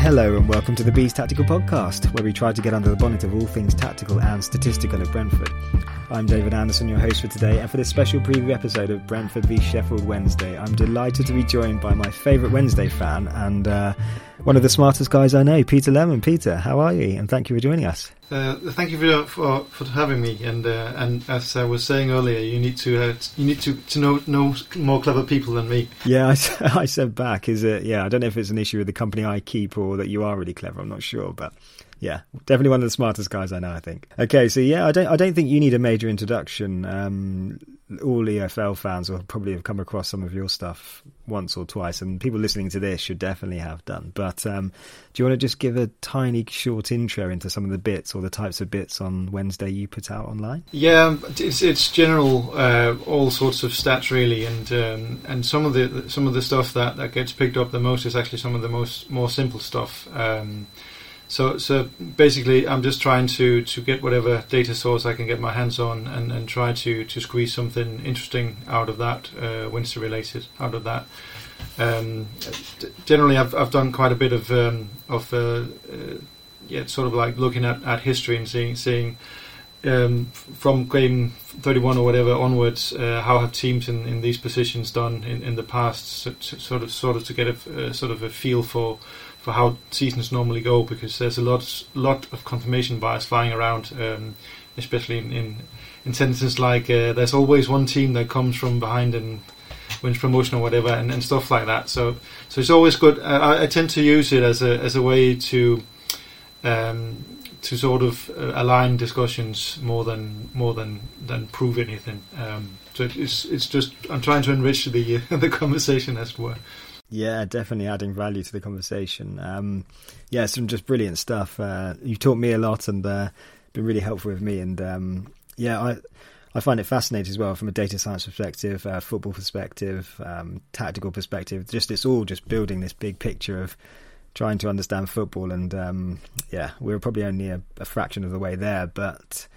Hello and welcome to the Bees Tactical Podcast, where we try to get under the bonnet of all things tactical and statistical at Brentford. I'm David Anderson, your host for today, and for this special preview episode of Brentford v Sheffield Wednesday, I'm delighted to be joined by my favourite Wednesday fan and one of the smartest guys I know, Peter Løhmann. Peter, how are you? And thank you for joining us. Thank you for having me. And as I was saying earlier, you need to know more clever people than me. Yeah, I said back. I don't know if it's an issue with the company I keep or that you are really clever. I'm not sure, but yeah, definitely one of the smartest guys I know, I think. Okay, so yeah, I don't think you need a major introduction. All EFL fans will probably have come across some of your stuff once or twice, and people listening to this should definitely have done. But do you want to just give a tiny short intro into some of the bits or the types of bits on Wednesday you put out online? Yeah, it's general, all sorts of stats really, and some of the stuff that gets picked up the most is actually some of the more simple stuff. So basically, I'm just trying to get whatever data source I can get my hands on and try to squeeze something interesting out of that, Wednesday related out of that. Generally, I've done quite a bit of looking at history and seeing from game 31 or whatever onwards, how have teams in these positions done in the past, sort of to get a feel for how seasons normally go, because there's a lot of confirmation bias flying around, especially in sentences like there's always one team that comes from behind and wins promotion or whatever, and stuff like that. So it's always good. I tend to use it as a way to sort of align discussions more than prove anything. So it's just I'm trying to enrich the conversation, as it were. Yeah, definitely adding value to the conversation. Some just brilliant stuff. You've taught me a lot and been really helpful with me. And I find it fascinating as well from a data science perspective, football perspective, tactical perspective. Just it's all just building this big picture of trying to understand football. And we're probably only a fraction of the way there, but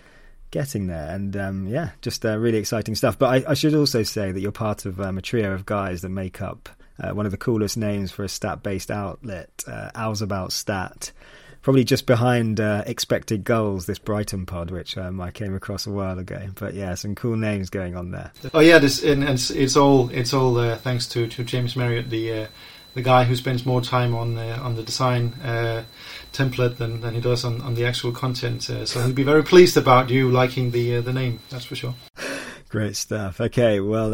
getting there. And just really exciting stuff. But I should also say that you're part of a trio of guys that make up one of the coolest names for a stat-based outlet, Al's About Stat. Probably just behind Expected Goals, this Brighton pod, which I came across a while ago. But yeah, some cool names going on there. Oh yeah, it's all thanks to James Marriott, the guy who spends more time on the design template than he does on the actual content. So he'll be very pleased about you liking the name, that's for sure. Great stuff. Okay, well,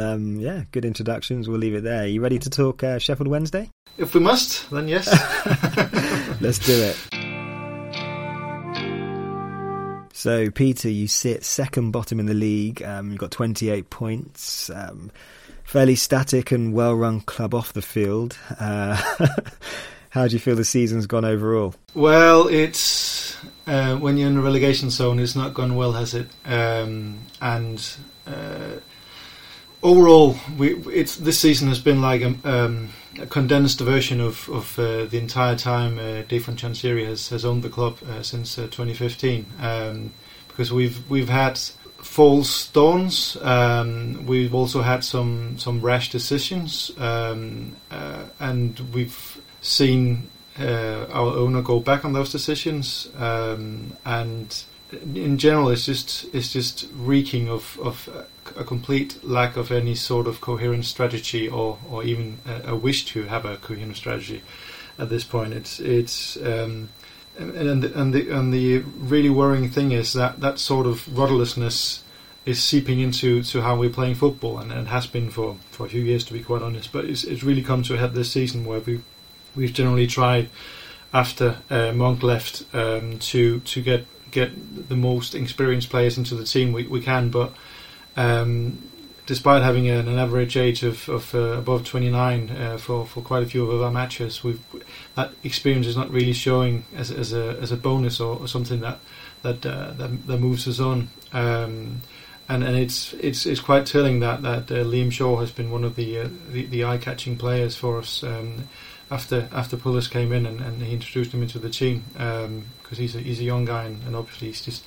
good introductions. We'll leave it there. Are you ready to talk Sheffield Wednesday? If we must, then yes. Let's do it. So, Peter, you sit second bottom in the league. You've got 28 points. Fairly static and well-run club off the field. How do you feel the season's gone overall? Well, it's when you're in the relegation zone, it's not gone well, has it? Overall, this season has been like a condensed version of the entire time Dejphon Chansiri has owned the club since 2015, because we've had false dawns. We've also had some rash decisions, and we've seen our owner go back on those decisions. And in general, it's just reeking of a complete lack of any sort of coherent strategy, or even a wish to have a coherent strategy. At this point, the really worrying thing is that sort of rudderlessness is seeping into how we're playing football, and has been for a few years, to be quite honest. But it's really come to a head this season, where we've generally tried, after Monk left, to get the most experienced players into the team we can, but despite having an average age of above 29 for quite a few of our matches, that experience is not really showing as a bonus or something that moves us on. And it's quite telling that Liam Shaw has been one of the eye-catching players for us after Pulis came in and he introduced him into the team, because he's a young guy and obviously he's just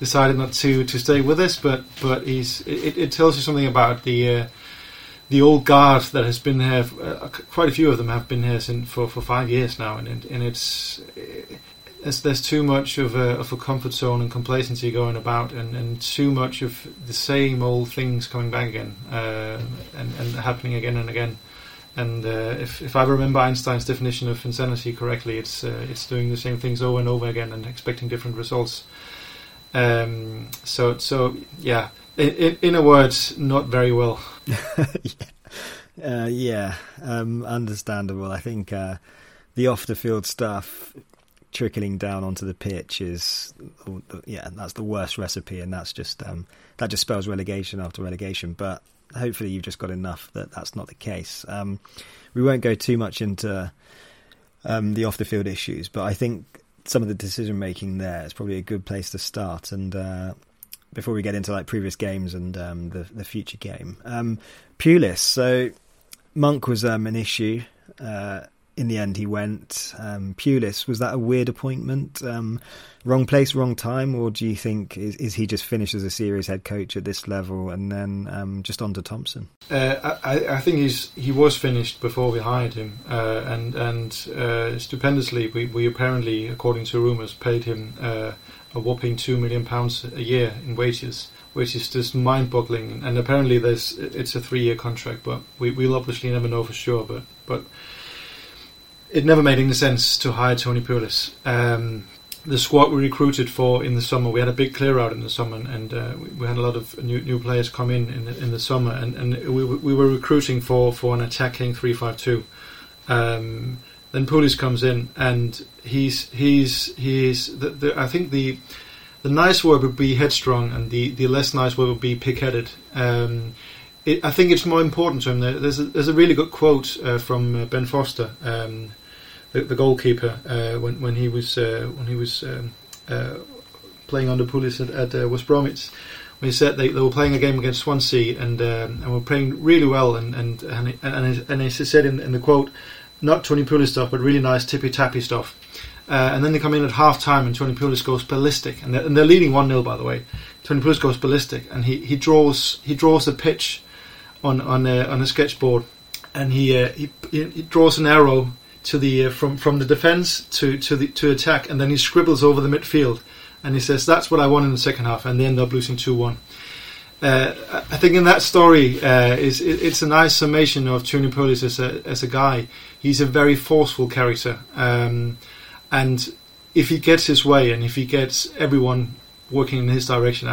decided not to stay with us. But it tells you something about the old guard that has been here. Quite a few of them have been here for 5 years now, and it's there's too much of a comfort zone and complacency going about, and too much of the same old things coming back again, and happening again and again. And if I remember Einstein's definition of insanity correctly, it's doing the same things over and over again and expecting different results. So yeah, in a word, not very well. Understandable. I think the off the field stuff trickling down onto the pitch is that's the worst recipe, and that's just that just spells relegation after relegation. But hopefully you've just got enough that's not the case. We won't go too much into the off-the-field issues, but I think some of the decision-making there is probably a good place to start. And before we get into like previous games and the future game. Pulis. So Monk was an issue. In the end, he went. Pulis, was that a weird appointment? Wrong place, wrong time? Or do you think, is he just finished as a series head coach at this level and then just on to Thompson? I think he was finished before we hired him. And stupendously, we apparently, according to rumours, paid him a whopping £2 million a year in wages, which is just mind-boggling. And apparently it's a 3-year contract, but we'll obviously never know for sure. But it never made any sense to hire Tony Pulis. The squad we recruited for in the summer, we had a big clear out in the summer, and we had a lot of new players come in the summer, and we were recruiting for an attacking 3-5-2. Then Pulis comes in, and he's. I think the nice word would be headstrong, and the less nice word would be pig-headed. I think it's more important to him. There's a really good quote from Ben Foster, the goalkeeper, when he was playing under Pulis at West Bromwich. When he said they were playing a game against Swansea and were playing really well, and he said in the quote, not Tony Pulis stuff, but really nice tippy tappy stuff. And then they come in at half time, and Tony Pulis goes ballistic, and they're leading 1-0, by the way. Tony Pulis goes ballistic, and he draws the pitch on a sketchboard, and he draws an arrow to the from the defence to attack, and then he scribbles over the midfield, and he says, "That's what I won in the second half," and they end up losing 2-1. I think in that story, it's a nice summation of Tony Pulis as a guy. He's a very forceful character, and if he gets his way, and if he gets everyone working in his direction,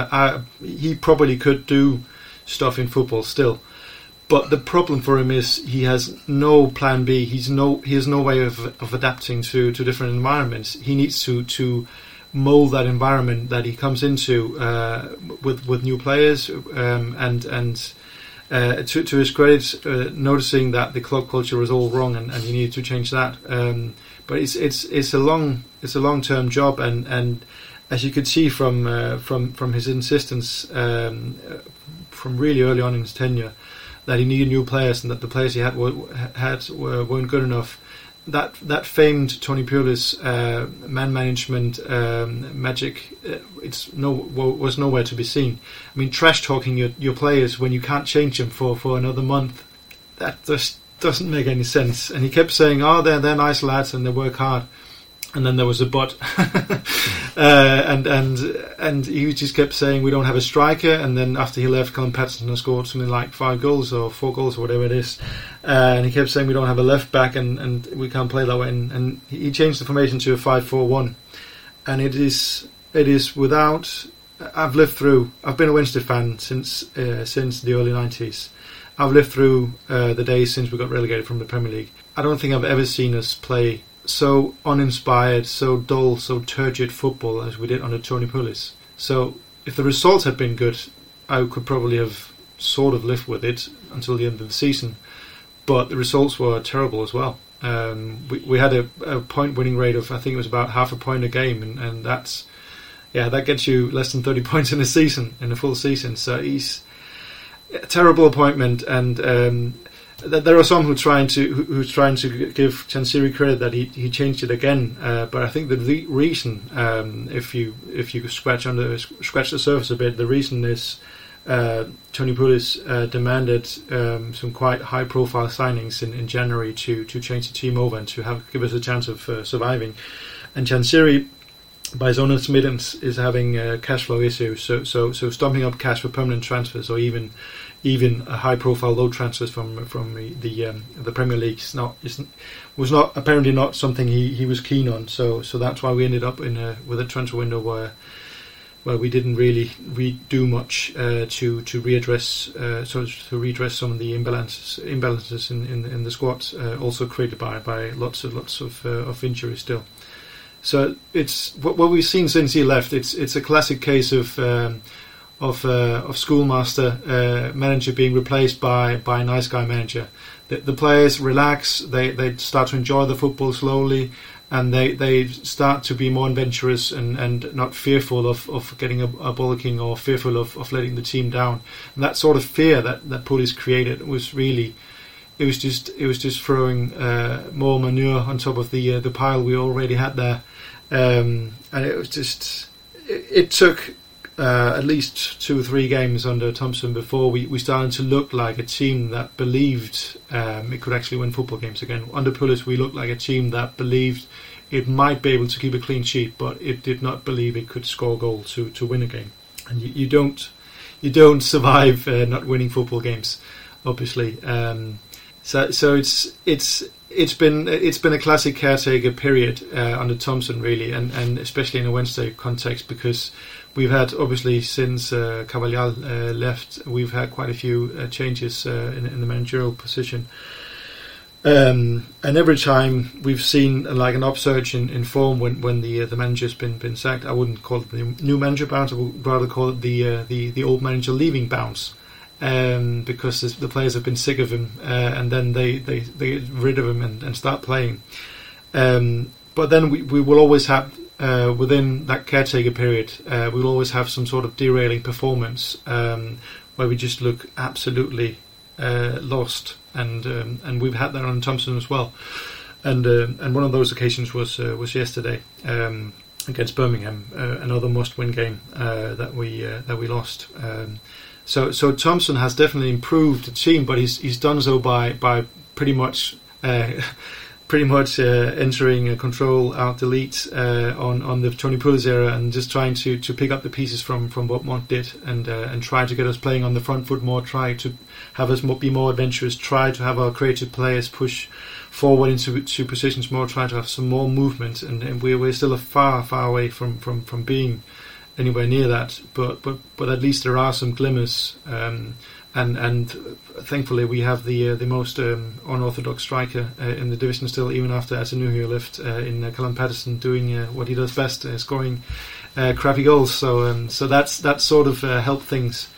he probably could do stuff in football still. But the problem for him is he has no plan B. He has no way of adapting to different environments. He needs to mold that environment that he comes into with new players. To his credit, noticing that the club culture was all wrong, and he needed to change that. But it's a long term job, and as you could see from his insistence. from really early on in his tenure that he needed new players and that the players he weren't good enough. That famed Tony Pulis man management magic, was nowhere to be seen. I mean, trash talking your players when you can't change them for another month, that just doesn't make any sense. And he kept saying, they're nice lads and they work hard. And then there was a but, and he just kept saying we don't have a striker. And then after he left, Callum Patterson has scored something like 5 goals or 4 goals or whatever it is. And he kept saying we don't have a left back, and we can't play that way. And he changed the formation to a 5-4-1. And it is without. I've lived through. I've been a Wednesday fan since the early 90s. I've lived through the days since we got relegated from the Premier League. I don't think I've ever seen us play so uninspired, so dull, so turgid football as we did under Tony Pulis. So if the results had been good, I could probably have sort of lived with it until the end of the season. But the results were terrible as well. We had a point winning rate of, I think it was about 0.5 point a game, and that's, that gets you less than 30 points in a full season. So he's a terrible appointment, and there are some who's trying to give Chansiri credit that he changed it again, but I think the reason, if you scratch the surface a bit, the reason is Tony Pulis demanded some quite high profile signings in January to change the team over and to give us a chance of surviving. And Chansiri, by his own admittance, is having cash flow issues, so stomping up cash for permanent transfers or even a high-profile low transfers from the Premier League was apparently not something he was keen on. So that's why we ended up with a transfer window where we didn't really do much to readdress redress some of the imbalances in the squad, also created by lots of injuries still. So it's what we've seen since he left. It's a classic case of schoolmaster manager being replaced by a nice guy manager. The players relax, they start to enjoy the football slowly, and they start to be more adventurous and not fearful of getting a bollocking or fearful of letting the team down. And that sort of fear that Pulis created was really, it was just throwing more manure on top of the pile we already had there, and it was just it took. At least 2 or 3 games under Thompson before we started to look like a team that believed it could actually win football games again. Under Pulis, we looked like a team that believed it might be able to keep a clean sheet, but it did not believe it could score a goal to win a game. And you don't survive not winning football games, obviously. So it's been a classic caretaker period under Thompson, really, and especially in a Wednesday context, because we've had, obviously, since Carvalhal left, we've had quite a few changes in the managerial position. And every time we've seen like an upsurge in form when the manager's been sacked. I wouldn't call it the new manager bounce, I would rather call it the old manager leaving bounce, because the players have been sick of him, and then they get rid of him and start playing. But then we will always have... within that caretaker period, we'll always have some sort of derailing performance where we just look absolutely lost, and we've had that on Thompson as well. And one of those occasions was yesterday against Birmingham, another must-win game that we lost. So Thompson has definitely improved the team, but he's done so by pretty much. Pretty much entering control out delete on the Tony Pulis era, and just trying to pick up the pieces from what Monk did, and try to get us playing on the front foot more, try to have us be more adventurous, try to have our creative players push forward into positions more, try to have some more movement, and we're still far away from being anywhere near that, but at least there are some glimmers, and thankfully we have the most unorthodox striker in the division still, even after Asanuhu left, in Callum Patterson doing what he does best, scoring crappy goals. So that sort of helped things,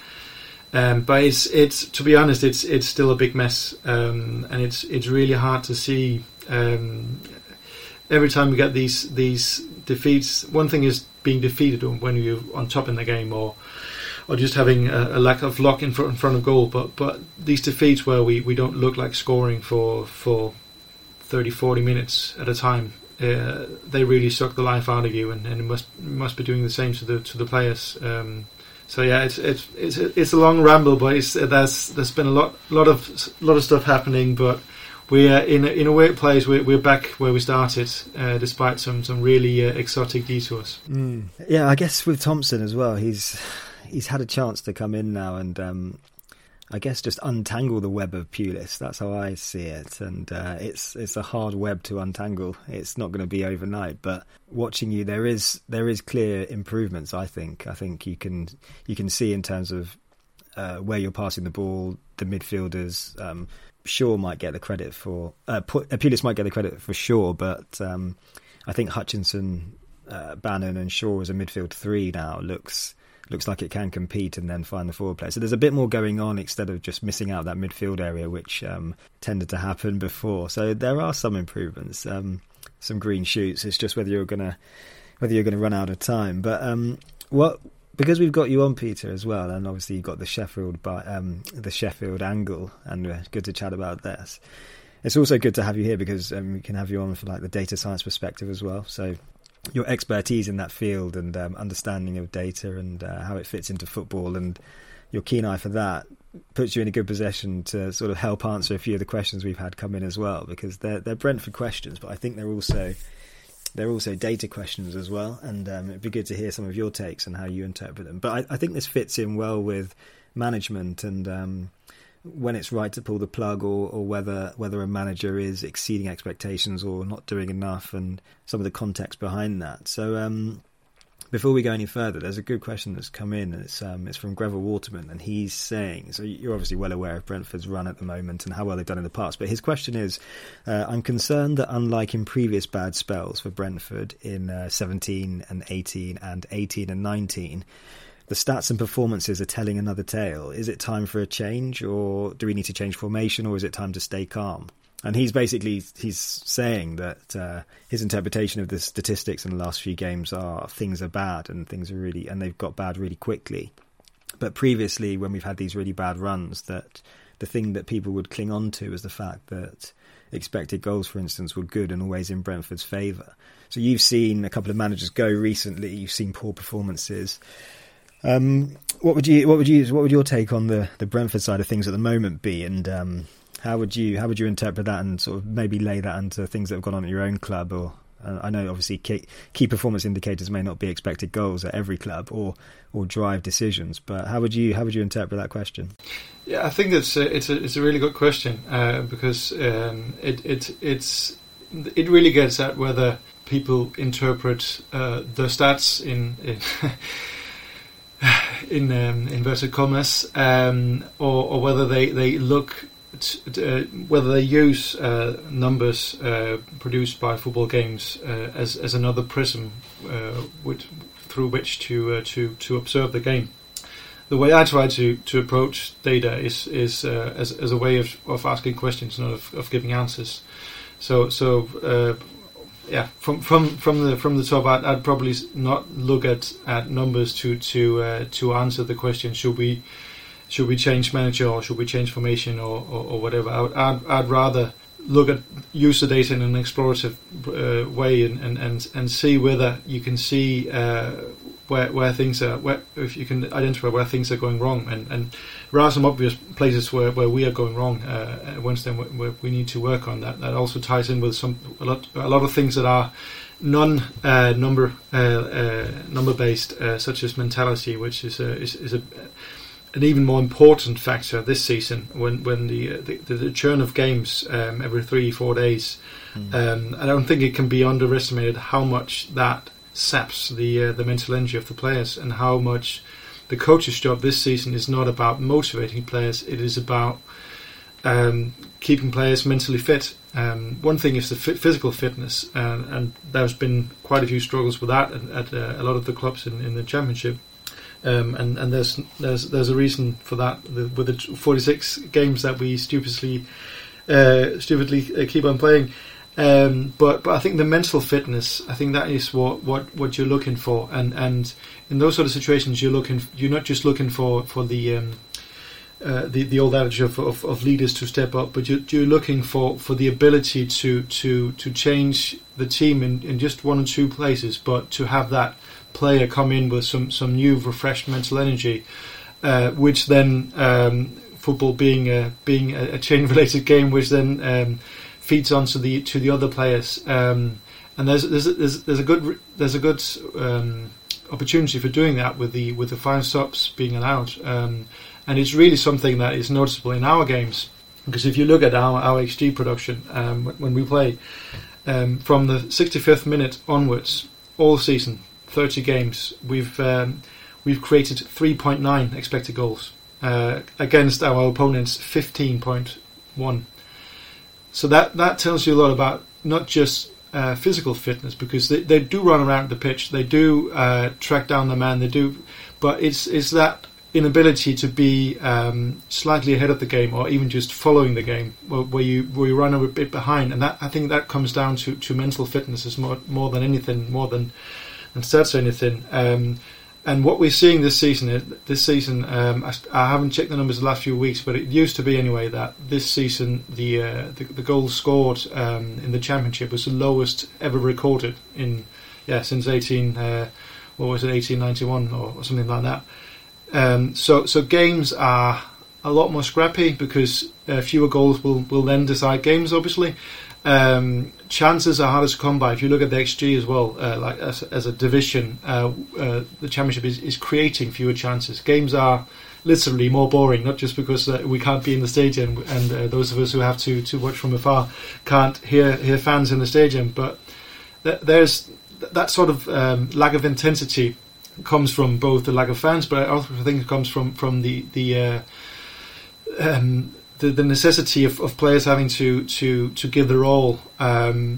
but it's to be honest, it's still a big mess, and it's really hard to see. Every time we get these defeats, one thing is being defeated when you're on top in the game, or or just having a lack of luck in front of goal. But these defeats where we don't look like scoring for 30, 40 minutes at a time, they really suck the life out of you, and it must be doing the same to the players. So yeah, it's a long ramble, but there's been a lot of stuff happening. But we are in a weird place. We're back where we started, despite some really exotic detours. Mm. Yeah, I guess with Thompson as well, he's had a chance to come in now and I guess just untangle the web of Pulis. That's how I see it, and it's a hard web to untangle. It's not going to be overnight, but watching you, there is clear improvements. I think you can see in terms of where you're passing the ball, the midfielders. Shaw might get the credit for Pulis might get the credit for Shaw, but I think Hutchinson, Bannan, and Shaw as a midfield three now looks like it can compete and then find the forward player. So there's a bit more going on instead of just missing out that midfield area, which tended to happen before. So there are some improvements, some green shoots. It's just whether you're gonna run out of time. But because we've got you on, Peter, as well, and obviously you've got the Sheffield angle, and good to chat about this. It's also good to have you here because we can have you on for like the data science perspective as well. So your expertise in that field and understanding of data and how it fits into football and your keen eye for that puts you in a good position to sort of help answer a few of the questions we've had come in as well, because they're Brentford questions, but I think they're also data questions as well, and it'd be good to hear some of your takes and how you interpret them. But I think this fits in well with management and when it's right to pull the plug, or whether a manager is exceeding expectations or not doing enough, and some of the context behind that. So before we go any further, there's a good question that's come in, and it's from Greville Waterman, and he's saying, so you're obviously well aware of Brentford's run at the moment and how well they've done in the past, but his question is, I'm concerned that unlike in previous bad spells for Brentford in 17 and 18 and 18 and 19, the stats and performances are telling another tale. Is it time for a change, or do we need to change formation, or is it time to stay calm? And he's saying that his interpretation of the statistics in the last few games are things are bad and things are really, and they've got bad really quickly. But previously, when we've had these really bad runs, that the thing that people would cling on to is the fact that expected goals, for instance, were good and always in Brentford's favour. So you've seen a couple of managers go recently. You've seen poor performances. What would your take on the Brentford side of things at the moment be, and how would you interpret that, and sort of maybe lay that into things that have gone on at your own club? Or I know obviously key performance indicators may not be expected goals at every club or drive decisions, but how would you interpret that question? Yeah, I think it's a really good question because it really gets at whether people interpret the stats in in inverted commas, or whether they look, whether they use numbers produced by football games as another prism through which to observe the game. The way I try to approach data is as a way of asking questions, not of giving answers. So. Yeah, from the top, I'd probably not look at numbers to answer the question: should we change manager, or should we change formation, or whatever. I'd rather look at user data in an explorative way and see whether you can see where things are, if you can identify where things are going wrong, and there are some obvious places where we are going wrong. Where we need to work on that. That also ties in with a lot of things that are non number based, such as mentality, which is an even more important factor this season when the churn of games every 3-4 days. I don't think it can be underestimated how much that saps the mental energy of the players, and how much the coach's job this season is not about motivating players. It is about keeping players mentally fit. One thing is the physical fitness, and there's been quite a few struggles with that at a lot of the clubs in the Championship. And there's a reason for that with the 46 games that we stupidly keep on playing. But I think the mental fitness, I think that is what you're looking for, and in those sort of situations you're not just looking for the old adage of leaders to step up, but you're looking for the ability to change the team in just one or two places, but to have that player come in with some new refreshed mental energy, which then football being a chain related game, which then feeds on to the other players, and there's a good opportunity for doing that with the 5 subs being allowed, and it's really something that is noticeable in our games, because if you look at our XG production when we play, from the 65th minute onwards all season, 30 games, we've created 3.9 expected goals against our opponents 15.1. So that tells you a lot about not just physical fitness, because they do run around the pitch, they do track down the man, they do, but it's that inability to be slightly ahead of the game, or even just following the game, where you run a bit behind, and that, I think, that comes down to mental fitness as more than anything, more than stats or anything. And what we're seeing this season, I haven't checked the numbers the last few weeks, but it used to be anyway that this season the goals scored in the Championship was the lowest ever recorded since 1891 or something like that. So games are a lot more scrappy, because fewer goals will then decide games, obviously. Chances are hardest to come by. If you look at the XG as well, like as a division, the Championship is creating fewer chances. Games are literally more boring, not just because we can't be in the stadium, and those of us who have to watch from afar can't hear fans in the stadium, but there's that sort of lack of intensity comes from both the lack of fans, but I also think it comes from the necessity of players having to give their all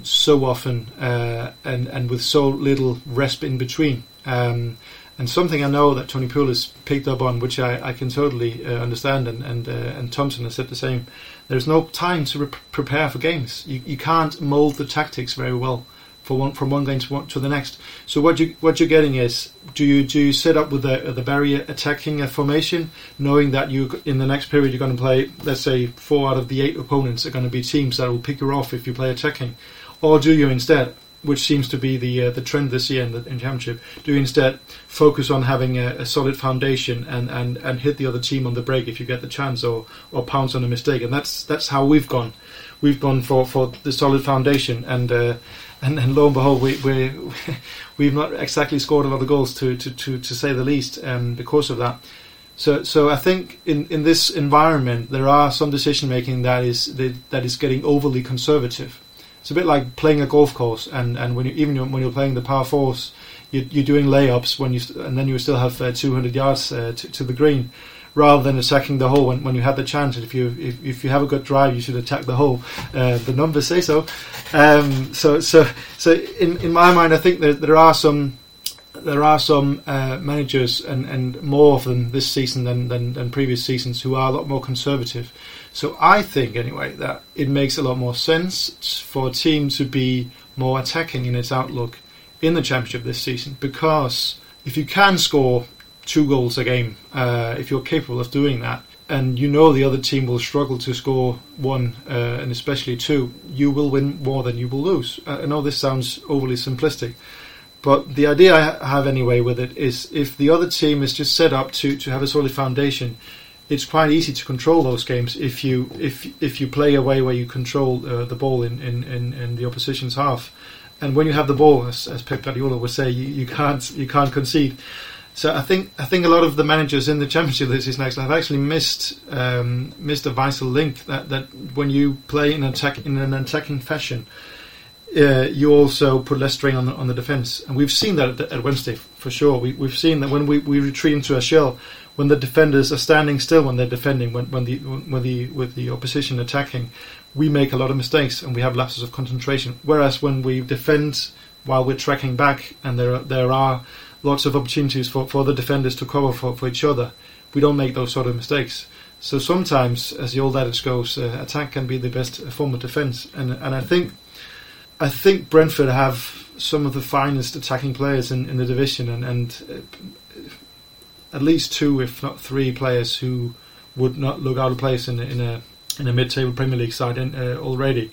so often, and with so little resp in between. And something I know that Tony Pulis picked up on, which I can totally understand, and Thompson has said the same. There's no time to prepare for games. You can't mould the tactics very well from one game to the next. So what you're getting is, do you set up with the very attacking formation, knowing that you in the next period you're going to play, let's say, 4 out of the 8 opponents are going to be teams that will pick you off if you play attacking, or do you instead, which seems to be the trend this year in the Championship, do you instead focus on having a solid foundation and hit the other team on the break if you get the chance, or pounce on a mistake? And that's how we've gone. We've gone for the solid foundation, and lo and behold, we've not exactly scored a lot of goals to say the least, because of that. So I think in this environment there are some decision making that is getting overly conservative. It's a bit like playing a golf course, and when you're playing the par fours, you're doing layups and then you still have 200 yards to the green, rather than attacking the hole when you had the chance. If you have a good drive, you should attack the hole. The numbers say so. So in my mind, I think that there are some managers, and more of them this season than previous seasons, who are a lot more conservative. So I think, anyway, that it makes a lot more sense for a team to be more attacking in its outlook in the Championship this season, because if you can score 2 goals a game, if you're capable of doing that, and you know the other team will struggle to score 1 and especially 2, you will win more than you will lose. I know this sounds overly simplistic, but the idea I have anyway with it is, if the other team is just set up to have a solid foundation, it's quite easy to control those games if you play a way where you control the ball in the opposition's half. And when you have the ball, as Pep Guardiola would say, you can't concede. So I think a lot of the managers in the Championship this season have actually missed a vital link, that when you play in an attacking fashion, you also put less strain on the defence. And we've seen that at Wednesday for sure. We've seen that when we retreat into a shell, when the defenders are standing still when they're defending, with the opposition attacking, we make a lot of mistakes and we have lapses of concentration. Whereas when we defend while we're tracking back, and there are lots of opportunities for the defenders to cover for each other, we don't make those sort of mistakes. So sometimes, as the old adage goes, attack can be the best form of defence. And I think I think Brentford have some of the finest attacking players in the division, and at least two, if not three, players who would not look out of place in a mid-table Premier League side already.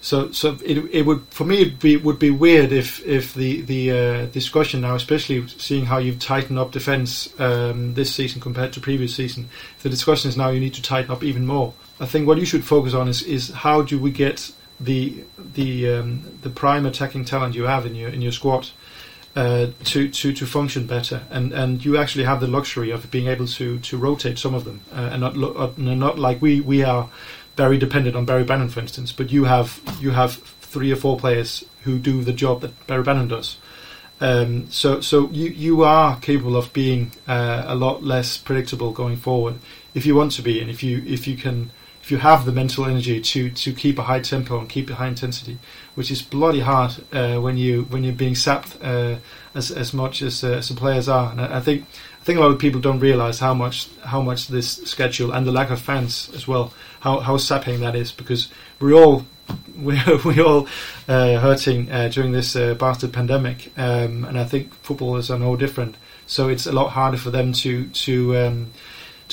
So it would, for me, it would be weird if the discussion now, especially seeing how you've tightened up defence this season compared to previous season, if the discussion is now you need to tighten up even more. I think what you should focus on is how do we get the prime attacking talent you have in your squad to function better, and you actually have the luxury of being able to rotate some of them and not like we are very dependent on Barry Bannan, for instance, but you have three or four players who do the job that Barry Bannan does. So you are capable of being a lot less predictable going forward if you want to be, and if you have the mental energy to keep a high tempo and keep a high intensity, which is bloody hard when you're being sapped as much as the players are. And I think a lot of people don't realise how much this schedule and the lack of fans as well, how sapping that is, because we're all hurting during this bastard pandemic, and I think footballers are no different. So it's a lot harder for them to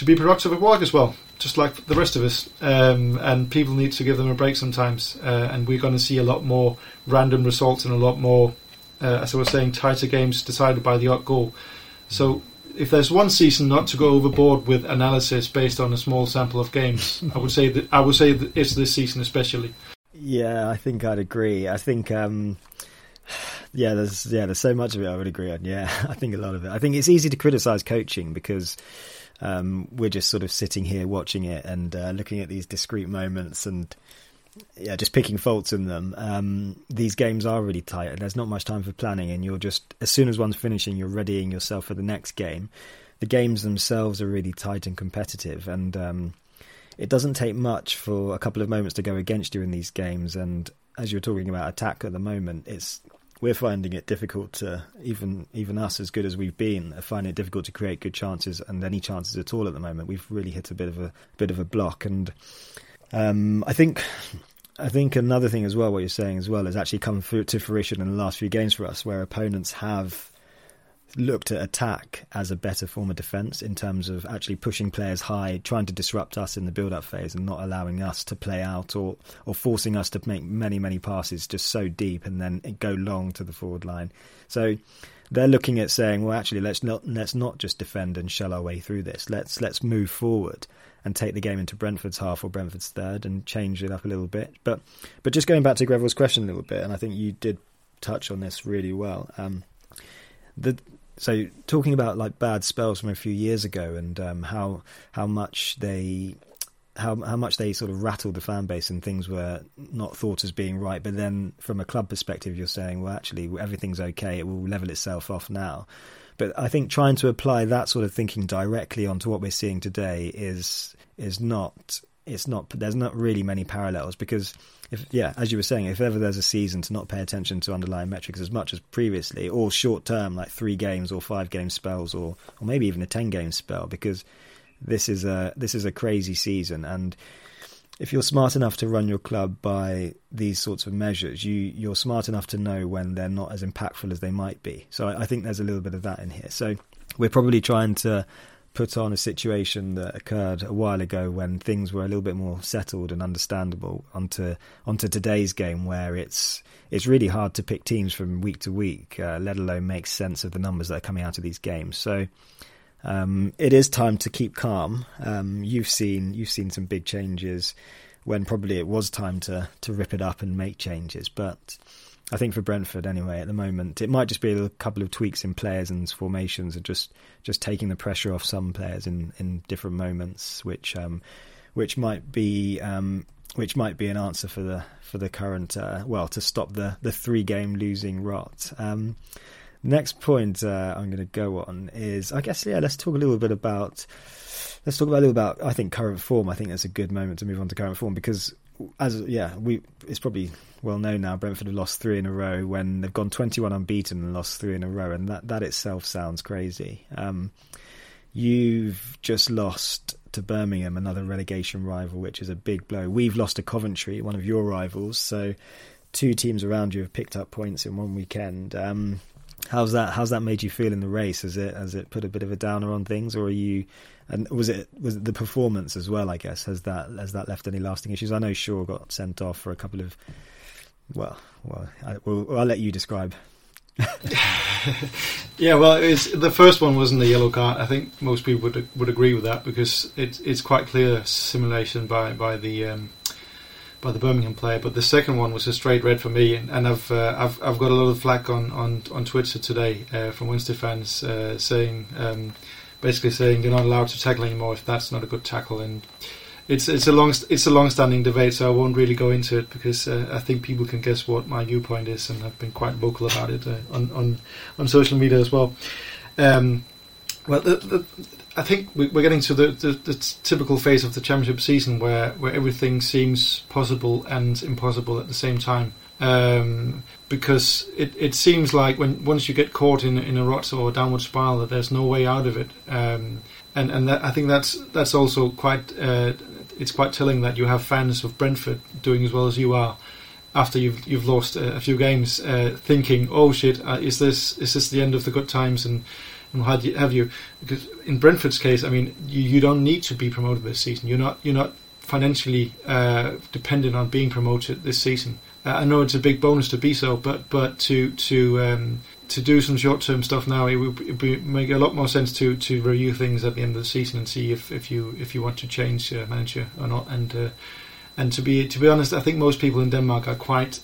be productive at work as well, just like the rest of us. And people need to give them a break sometimes, and we're going to see a lot more random results and a lot more, as I was saying, tighter games decided by the odd goal. So if there's one season not to go overboard with analysis based on a small sample of games, I would say that it's this season especially. Yeah, I think I'd agree. I think there's so much of it I would agree on. Yeah, I think a lot of it. I think it's easy to criticise coaching because we're just sort of sitting here watching it and looking at these discrete moments and just picking faults in them. These games are really tight and there's not much time for planning, and you're just, as soon as one's finishing, you're readying yourself for the next game. The games themselves are really tight and competitive, and it doesn't take much for a couple of moments to go against you in these games. And as you're talking about attack at the moment, we're finding it difficult to, even us, as good as we've been, finding it difficult to create good chances and any chances at all at the moment. We've really hit a bit of a block, and I think another thing as well, what you're saying as well, has actually come to fruition in the last few games for us, where opponents have looked at attack as a better form of defence in terms of actually pushing players high, trying to disrupt us in the build-up phase and not allowing us to play out or forcing us to make many, many passes just so deep and then go long to the forward line. So they're looking at saying, well, actually, let's not just defend and shell our way through this. Let's move forward and take the game into Brentford's half or Brentford's third and change it up a little bit. But just going back to Greville's question a little bit, and I think you did touch on this really well. So talking about like bad spells from a few years ago and how much they sort of rattled the fan base and things were not thought as being right. But then from a club perspective, you're saying, well, actually, everything's okay. It will level itself off now. But I think trying to apply that sort of thinking directly onto what we're seeing today is not. There's not really many parallels, because as you were saying, if ever there's a season to not pay attention to underlying metrics as much as previously, or short term like 3 games or 5 game spells, or maybe even a 10 game spell, because this is a crazy season. And if you're smart enough to run your club by these sorts of measures, you're smart enough to know when they're not as impactful as they might be. So I think there's a little bit of that in here. So we're probably trying to put on a situation that occurred a while ago when things were a little bit more settled and understandable onto today's game, where it's really hard to pick teams from week to week, let alone make sense of the numbers that are coming out of these games. So it is time to keep calm. You've seen some big changes when probably it was time to rip it up and make changes. But I think for Brentford anyway, at the moment, it might just be a couple of tweaks in players and formations and just taking the pressure off some players in different moments, which might be an answer for the current to stop the 3 game losing rot. Next point I'm going to go on is, I guess, let's talk a little about I think current form. I think that's a good moment to move on to current form, because it's probably well known now, Brentford have lost 3 in a row when they've gone 21 unbeaten and lost 3 in a row, and that itself sounds crazy. You've just lost to Birmingham, another relegation rival, which is a big blow. We've lost to Coventry, one of your rivals, so two teams around you have picked up points in one weekend. How's that made you feel in the race? Has it put a bit of a downer on things, or are you? And was it the performance as well? I guess has that left any lasting issues? I know Shaw got sent off for a couple of. Well, I'll let you describe. Yeah, well, the first one wasn't a yellow card. I think most people would agree with that, because it's quite clear simulation by the Birmingham player. But the second one was a straight red for me, and I've got a lot of flack on Twitter today from Wednesday fans saying they're not allowed to tackle anymore if that's not a good tackle. And it's a long-standing debate, so I won't really go into it, because I think people can guess what my viewpoint is, and I've been quite vocal about it on social media as well. I think we're getting to the typical phase of the championship season where everything seems possible and impossible at the same time. Because it seems like once you get caught in a rut or a downward spiral, that there's no way out of it. And I think that's also quite it's quite telling that you have fans of Brentford doing as well as you are after you've lost a few games, thinking, oh shit, is this the end of the good times? And how do you, have you? Because in Brentford's case, I mean, you don't need to be promoted this season. You're not financially dependent on being promoted this season. I know it's a big bonus to be so, but to do some short-term stuff now, it would make a lot more sense to review things at the end of the season and see if you want to change manager or not. And to be honest, I think most people in Denmark are quite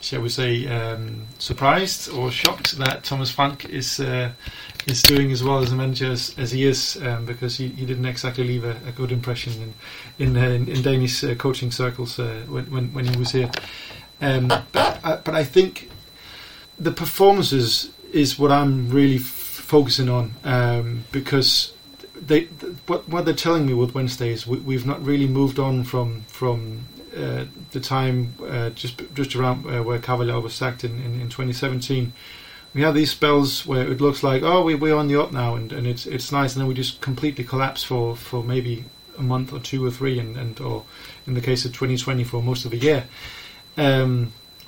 surprised or shocked that Thomas Frank is doing as well as a manager as he is, because he didn't exactly leave a good impression in Danish coaching circles when he was here. But I think the performances is what I'm really focusing on, because what they're telling me with Wednesday is we've not really moved on from. The time just around where Carvalhal was sacked in 2017, we have these spells where it looks like, oh, we're on the up now, and it's nice, and then we just completely collapse for maybe a month or two or three, and or in the case of 2020 for most of the year.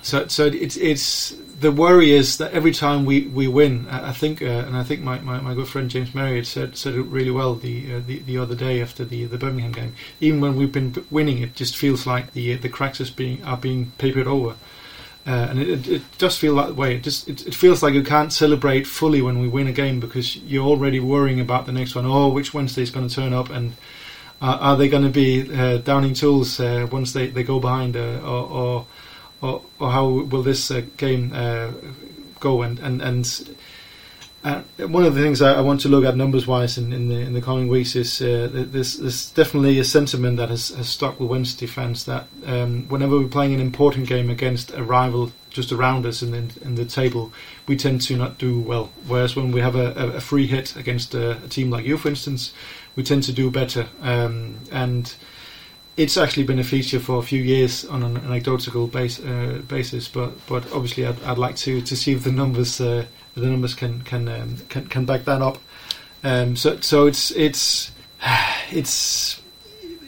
So it's the worry is that every time we win, I think, and I think my good friend James Marriott said it really well the other day after the Birmingham game. Even when we've been winning, it just feels like the cracks are being papered over, and it does feel that way. It feels like you can't celebrate fully when we win a game, because you're already worrying about the next one. Oh, which Wednesday is going to turn up, and are they going to be downing tools once they go behind, or how will this game go? And one of the things I want to look at numbers-wise in the coming weeks is there's definitely a sentiment that has stuck with Wednesday fans that whenever we're playing an important game against a rival just around us in the table, we tend to not do well. Whereas when we have a free hit against a team like you, for instance, we tend to do better. It's actually been a feature for a few years on an anecdotal basis, but obviously I'd like to see if the numbers can back that up. So it's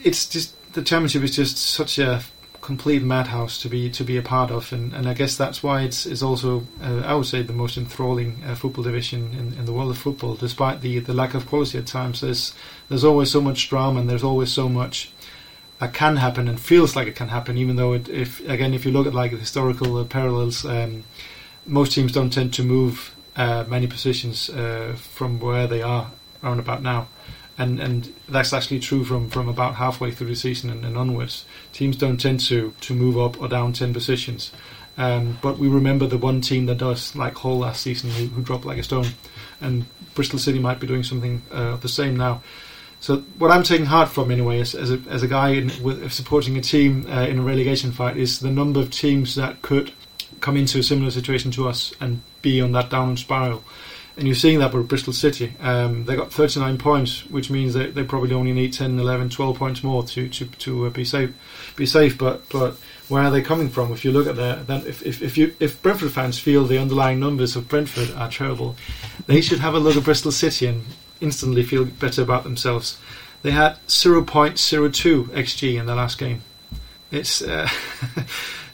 just the championship is just such a complete madhouse to be a part of, and I guess that's why it's also I would say the most enthralling football division in the world of football. Despite the lack of quality at times, there's always so much drama, and there's always so much. That can happen and feels like it can happen, even though if you look at like historical parallels, most teams don't tend to move many positions from where they are around about now, and that's actually true from about halfway through the season and onwards. Teams don't tend to move up or down 10 positions, but we remember the one team that does, like Hull last season, who dropped like a stone, and Bristol City might be doing something the same now. So what I'm taking heart from, anyway, as a guy supporting a team in a relegation fight, is the number of teams that could come into a similar situation to us and be on that downward spiral. And you're seeing that with Bristol City. They got 39 points, which means they probably only need 10, 11, 12 points more to be safe. But where are they coming from? If you look at that, if Brentford fans feel the underlying numbers of Brentford are terrible, they should have a look at Bristol City and instantly feel better about themselves. They had 0.02 xG in their last game. It's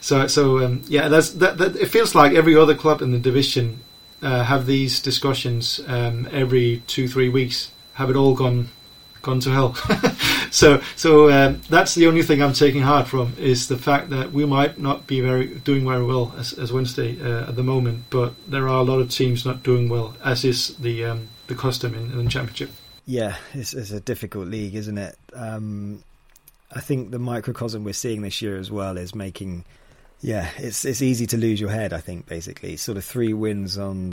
So yeah, that it feels like every other club in the division have these discussions every 2-3 weeks. Have it all gone to hell? So that's the only thing I'm taking heart from, is the fact that we might not be doing very well as Wednesday at the moment, but there are a lot of teams not doing well, as is the custom in the Championship. Yeah, it's a difficult league, isn't it? I think the microcosm we're seeing this year as well is making, it's easy to lose your head. I think basically, sort of three losses on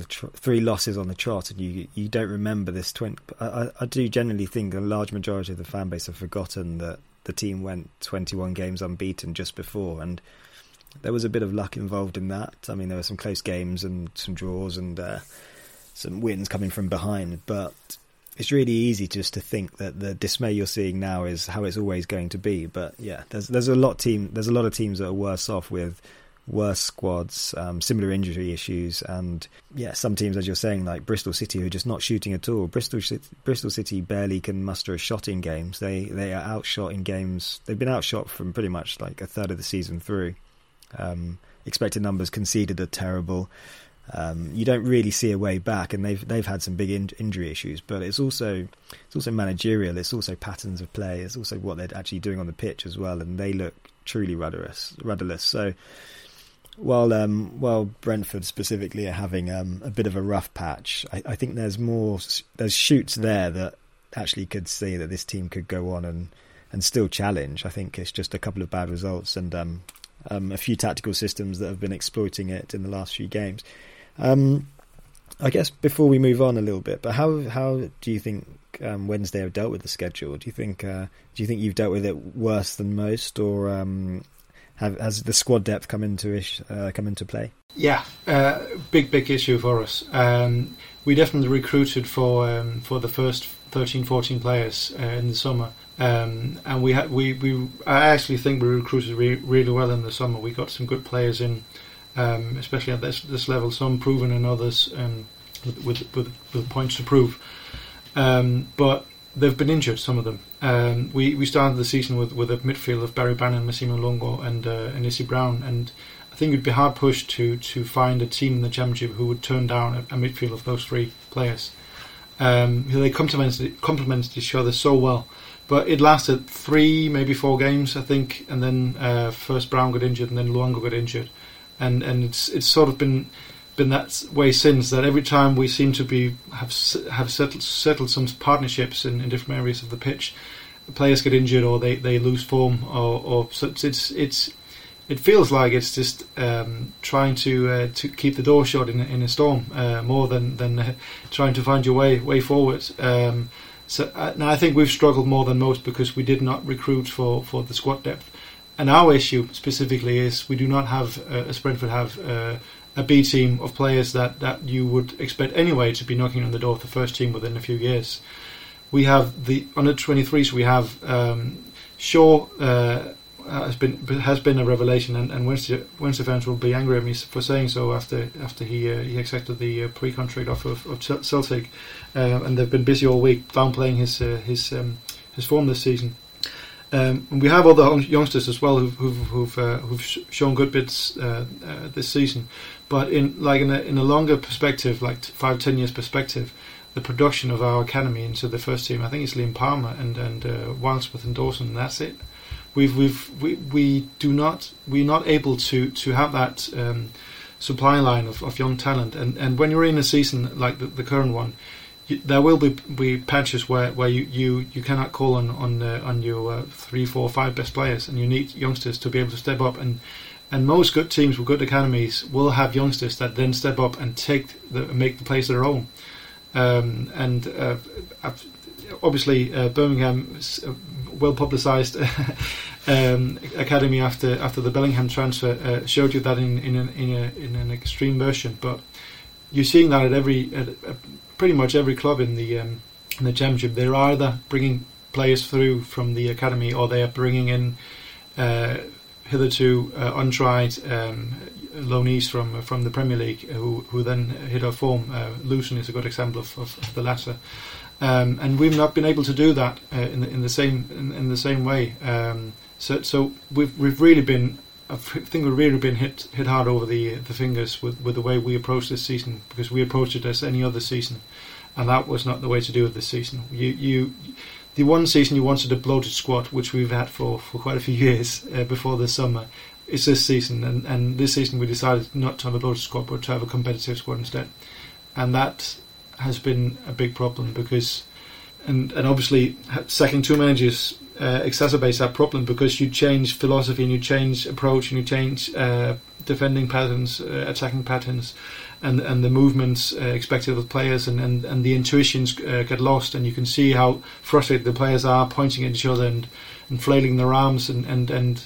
the trot, and you don't remember this. I do generally think a large majority of the fan base have forgotten that the team went 21 games unbeaten just before, and there was a bit of luck involved in that. I mean, there were some close games and some draws and some wins coming from behind, but it's really easy just to think that the dismay you're seeing now is how it's always going to be. But yeah, there's a lot of teams that are worse off, with worse squads, similar injury issues, and yeah, some teams, as you're saying, like Bristol City, who are just not shooting at all. Bristol City barely can muster a shot in games. They are outshot in games. They've been outshot from pretty much like a third of the season through. Expected numbers conceded are terrible. You don't really see a way back, and they've had some big injury issues. But it's also managerial. It's also patterns of play. It's also what they're actually doing on the pitch as well, and they look truly rudderless. So while Brentford specifically are having a bit of a rough patch, I think there's shoots there that actually could see that this team could go on and still challenge. I think it's just a couple of bad results and a few tactical systems that have been exploiting it in the last few games. I guess before we move on a little bit, but how do you think Wednesday have dealt with the schedule? Do you think you've dealt with it worse than most, or has the squad depth come into play? Yeah, big issue for us. We definitely recruited for the first 13, 14 players in the summer, and I actually think we recruited really well in the summer. We got some good players in. Especially at this level, some proven and others with points to prove. But they've been injured, some of them. We started the season with a midfield of Barry Bannan, Massimo Luongo and Issy Brown, and I think you'd be hard pushed to find a team in the Championship who would turn down a midfield of those three players. They complemented each other so well. But it lasted 3, maybe 4 games, I think, and then first Brown got injured and then Luongo got injured. And it's sort of been that way since. That every time we seem to have settled some partnerships in different areas of the pitch, players get injured or they lose form, or so it feels like it's just trying to keep the door shut in a storm more than trying to find your way forward. So I think we've struggled more than most because we did not recruit for the squad depth. And our issue specifically is we do not have, as Brentford have, a B team of players that you would expect anyway to be knocking on the door of the first team within a few years. We have the under-23s. We have Shaw has been a revelation, and Wednesday fans will be angry at me for saying so after he accepted the pre-contract offer of Celtic, and they've been busy all week downplaying his form this season. And we have other youngsters as well who've shown good bits this season, but in a longer perspective, like 5-10 years perspective, the production of our academy into the first team, I think it's Liam Palmer and Wildsworth and Dawson, and that's it. We're not able to have that supply line of young talent, and when you're in a season like the current one. There will be patches where you cannot call on your 3, 4, 5 best players, and you need youngsters to be able to step up. And most good teams with good academies will have youngsters that then step up and make the place their own. Obviously, Birmingham's well publicised academy after the Bellingham transfer showed you that in an extreme version, but. You're seeing that at pretty much every club in the Championship. They're either bringing players through from the academy, or they are bringing in hitherto untried loanees from the Premier League, who then hit our form. Luton is a good example of the latter, and we've not been able to do that in the same way. So we've really been I think we've really been hit hard over the fingers with the way we approached this season, because we approached it as any other season, and that was not the way to do it this season. The one season you wanted a bloated squad, which we've had for quite a few years before the summer, is this season, and this season we decided not to have a bloated squad, but to have a competitive squad instead, and that has been a big problem because, and obviously sacking two managers exacerbates that problem, because you change philosophy and you change approach and you change defending patterns, attacking patterns, and the movements expected of players, and the intuitions get lost, and you can see how frustrated the players are, pointing at each other and flailing their arms, and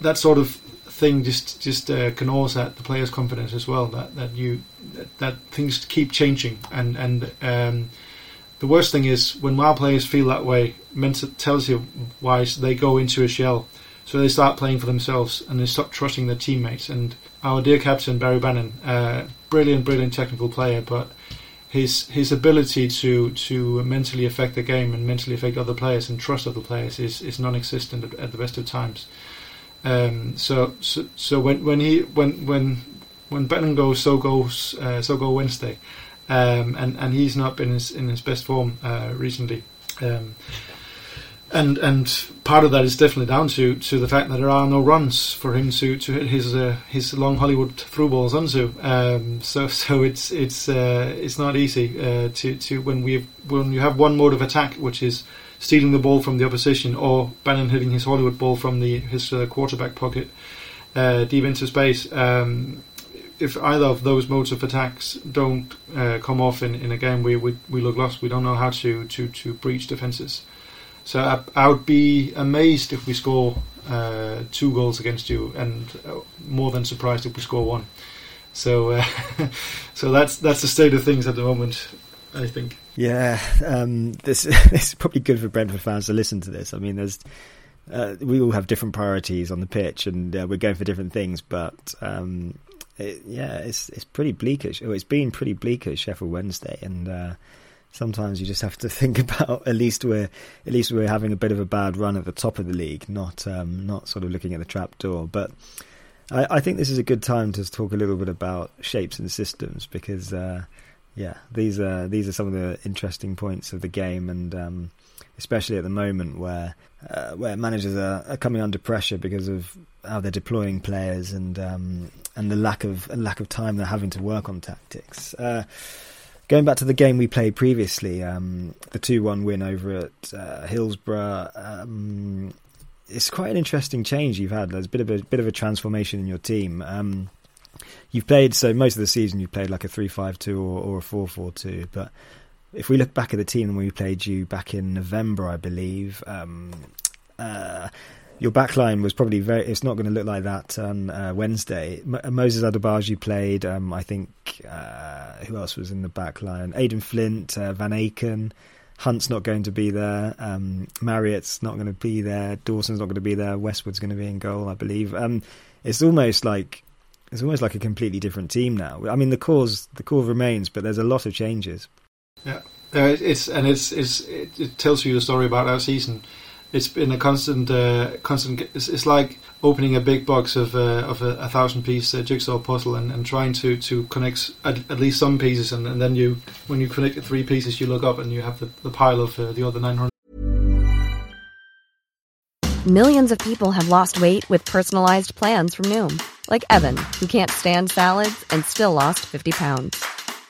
that sort of thing just can also at the players' confidence as well, that things keep changing, and the worst thing is when our players feel that way, mentality-wise, they go into a shell. So they start playing for themselves and they stop trusting their teammates. And our dear captain, Barry Bannan, brilliant technical player, but his ability to mentally affect the game and mentally affect other players and trust other players is non-existent at the best of times. So when Bannan goes, so go Wednesday. And he's not been in his best form recently, and part of that is definitely down to the fact that there are no runs for him to hit his long Hollywood through balls onto. So it's not easy to when you have one mode of attack, which is stealing the ball from the opposition or Bannan hitting his Hollywood ball from his quarterback pocket deep into space. If either of those modes of attacks don't come off in a game, we look lost. We don't know how to breach defences. So I would be amazed if we score 2 goals against you, and more than surprised if we score 1. So so that's the state of things at the moment, I think. Yeah, this is probably good for Brentford fans to listen to this. I mean, there's. We all have different priorities on the pitch, and we're going for different things, but. It's pretty bleakish. It's been pretty bleak at Sheffield Wednesday, and sometimes you just have to think about at least we're having a bit of a bad run at the top of the league, not sort of looking at the trap door. But I think this is a good time to talk a little bit about shapes and systems, because these are some of the interesting points of the game, and especially at the moment where managers are coming under pressure because of how they're deploying players and the lack of time they're having to work on tactics. Going back to the game we played previously, the 2-1 win over at Hillsborough, it's quite an interesting change you've had. There's a bit of a transformation in your team. You've played, so most of the season you've played like a 3-5-2 or a 4-4-2, but if we look back at the team when we played you back in November, I believe, your back line was probably it's not going to look like that on Wednesday. Moses Adebaji played, I think, who else was in the back line? Aidan Flint, Van Aken, Hunt's not going to be there, Marriott's not going to be there, Dawson's not going to be there, Westwood's going to be in goal, I believe. It's almost like a completely different team now. I mean, the core remains, but there's a lot of changes. Yeah, it tells you the story about our season. It's been a constant. It's like opening a big box of a 1,000-piece jigsaw puzzle and trying to connect at least some pieces, and then when you connect the 3 pieces, you look up and you have the pile of the other 900. Millions of people have lost weight with personalized plans from Noom, like Evan, who can't stand salads and still lost 50 pounds.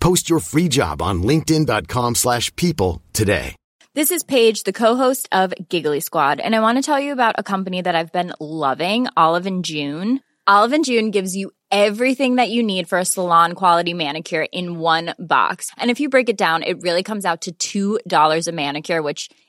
Post your free job on linkedin.com/people today. This is Paige, the co-host of Giggly Squad, and I want to tell you about a company that I've been loving, Olive & June. Olive & June gives you everything that you need for a salon-quality manicure in one box. And if you break it down, it really comes out to $2 a manicure, which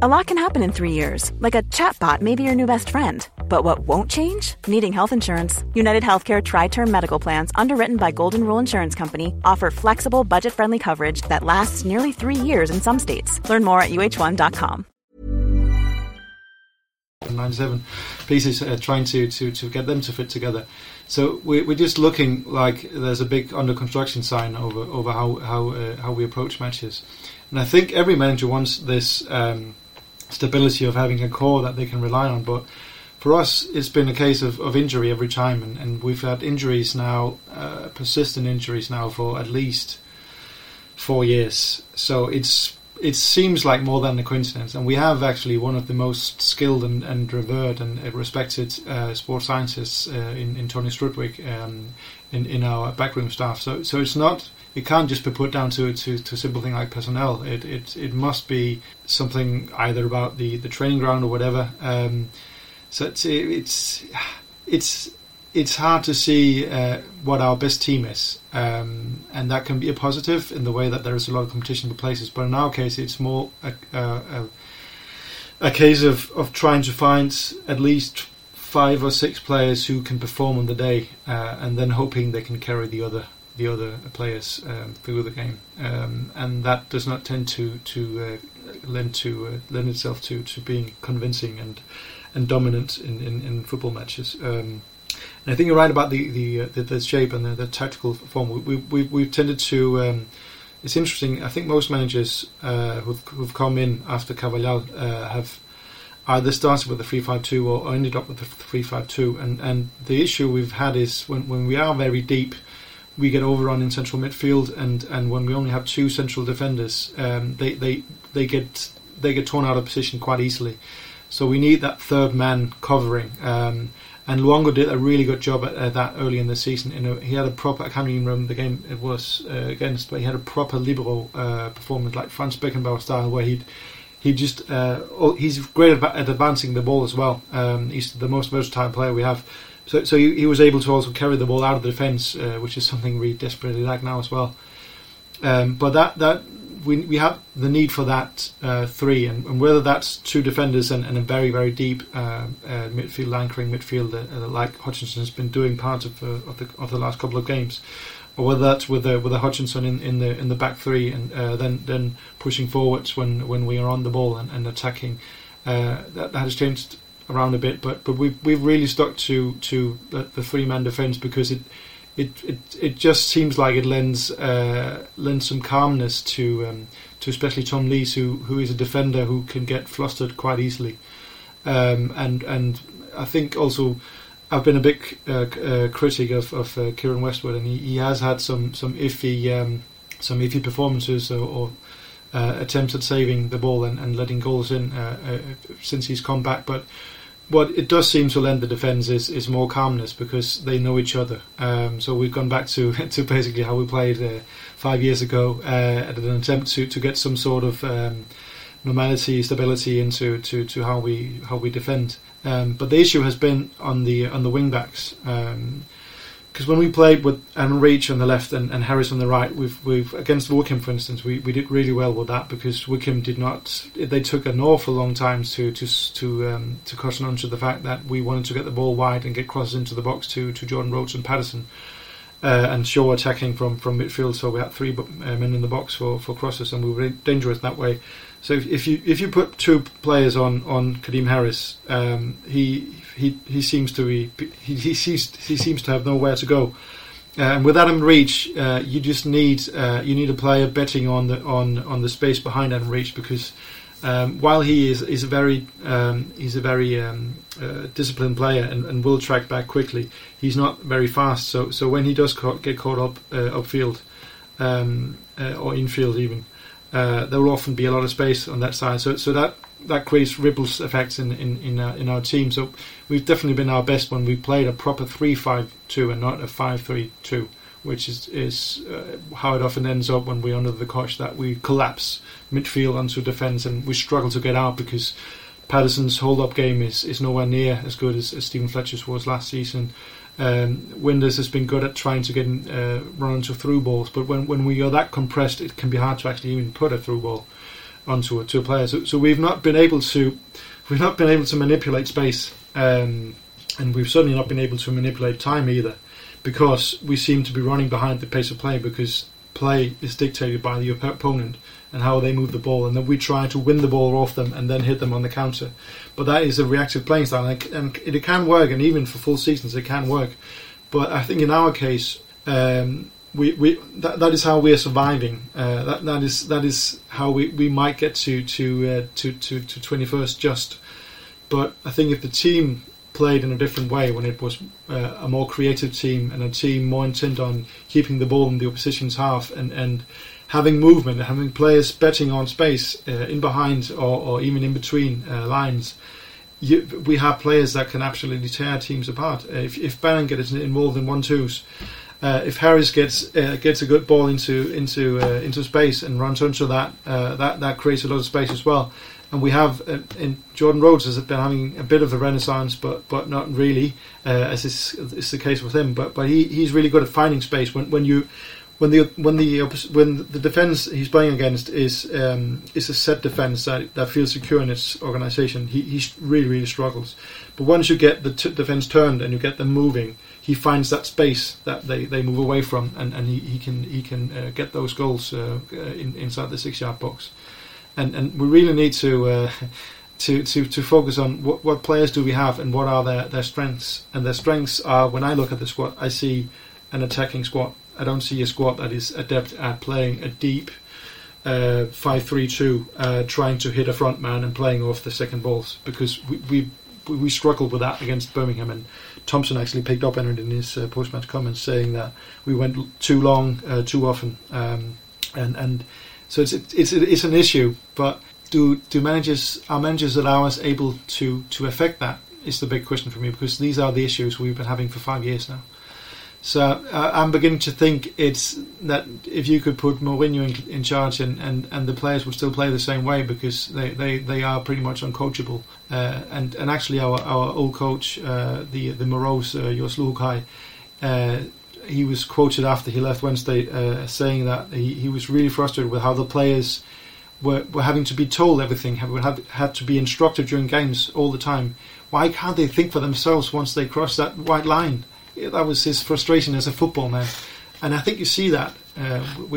A lot can happen in 3 years, like a chatbot may be your new best friend. But what won't change? Needing health insurance. United Healthcare Tri-Term Medical Plans, underwritten by Golden Rule Insurance Company, offer flexible, budget-friendly coverage that lasts nearly 3 years in some states. Learn more at uh1.com. 97 pieces, trying to get them to fit together. So we're just looking like there's a big under construction sign over how we approach matches. And I think every manager wants this stability of having a core that they can rely on. But for us, it's been a case of injury every time. And we've had injuries now, persistent injuries now for at least 4 years. So it seems like more than a coincidence. And we have actually one of the most skilled and revered and respected sports scientists in Tony Strudwick in our backroom staff. So it's not... It can't just be put down to a simple thing like personnel. It must be something either about the training ground or whatever. So it's hard to see what our best team is, and that can be a positive in the way that there is a lot of competition for places. But in our case, it's more a case of trying to find at least 5 or 6 players who can perform on the day, and then hoping they can carry the other players through the game, and that does not tend to lend itself to being convincing and dominant in football matches. And I think you're right about the shape and the tactical form. We've tended to. It's interesting. I think most managers who've come in after Carvalhal have either started with the 3-5-2 or ended up with the 3-5-2. And the issue we've had is when we are very deep. We get overrun in central midfield, and when we only have 2 central defenders, they get torn out of position quite easily. So we need that third man covering. And Luongo did a really good job at that early in the season. He had a proper, I can't even remember the game it was against, but he had a proper libero performance, like Franz Beckenbauer style, where he's great at advancing the ball as well. He's the most versatile player we have. So he was able to also carry the ball out of the defence, which is something we desperately lack now as well. But that we have the need for that 3, and whether that's 2 defenders and a very, very deep midfield anchoring midfielder like Hutchinson has been doing part of the last couple of games, or whether that's with a Hutchinson in the back 3 and then pushing forwards when we are on the ball and attacking, that has changed around a bit, but we've really stuck to the 3-man defence because it just seems like it lends some calmness to especially Tom Lees, who is a defender who can get flustered quite easily, and I think also I've been a big critic of Kieran Westwood, and he has had some iffy performances or attempts at saving the ball and letting goals in since he's come back, but. What it does seem to lend the defence is more calmness because they know each other. So we've gone back to basically how we played 5 years ago at an attempt to get some sort of normality, stability into how we defend. But the issue has been on the wing backs. Because when we played with Adam Reach on the left and Harris on the right, we've against Wickham, for instance, we did really well with that because Wickham did not. They took an awful long time to cotton on to the fact that we wanted to get the ball wide and get crosses into the box to Jordan Rhodes and Patterson, and Shaw attacking from midfield. So we had 3 men in the box for crosses, and we were dangerous that way. So if you put 2 players on Kadeem Harris, he seems to have nowhere to go, With Adam Reach, you just need a player betting on the space behind Adam Reach, because while he is a very disciplined player and will track back quickly, he's not very fast. So when he does get caught up upfield or infield even, there will often be a lot of space on that side. So that creates ripples effects in our team. So we've definitely been our best when we played a proper 3-5-2 and not a 5-3-2, which is how it often ends up when we're under the cosh, that we collapse midfield onto defence and we struggle to get out because Patterson's hold-up game is nowhere near as good as Stephen Fletcher's was last season. Windass has been good at trying to get run onto through balls, but when we are that compressed, it can be hard to actually even put a through ball onto a player. So we've not been able to manipulate space, and we've certainly not been able to manipulate time either, because we seem to be running behind the pace of play, because play is dictated by the opponent and how they move the ball, and then we try to win the ball off them and then hit them on the counter. But that is a reactive playing style, and it can work, and even for full seasons it can work. But I think in our case, that is how we are surviving. That is how we might get to 21st just. But I think if the team played in a different way, when it was a more creative team and a team more intent on keeping the ball in the opposition's half and having movement, having players betting on space in behind or even in between lines, we have players that can absolutely tear teams apart. If Bannan gets involved in 1-2s, if Harris gets a good ball into space and runs onto that, that creates a lot of space as well. And we have, and Jordan Rhodes has been having a bit of a renaissance, but not really, as is the case with him. But he's really good at finding space when the defense he's playing against is a set defense that feels secure in its organization. He really struggles. But once you get the defense turned and you get them moving, he finds that space that they move away from, and he can get those goals inside the 6-yard box. And we really need to focus on what players do we have and what are their strengths. And their strengths are, when I look at the squad, I see an attacking squad. I don't see a squad that is adept at playing a deep 5-3-2, trying to hit a front man and playing off the second balls, because we struggled with that against Birmingham. And Thompson actually picked up on it in his post-match comments, saying that we went too long, too often, and so it's an issue. But are managers that are able to affect that is the big question for me, because these are the issues we've been having for 5 years now. So I'm beginning to think it's that if you could put Mourinho in charge and the players would still play the same way, because they are pretty much uncoachable. And actually our old coach, the morose Jos Luhukay, he was quoted after he left Wednesday saying that he was really frustrated with how the players were having to be told everything, had to be instructed during games all the time. Why can't they think for themselves once they cross that white line? That was his frustration as a football man, and I think you see that. And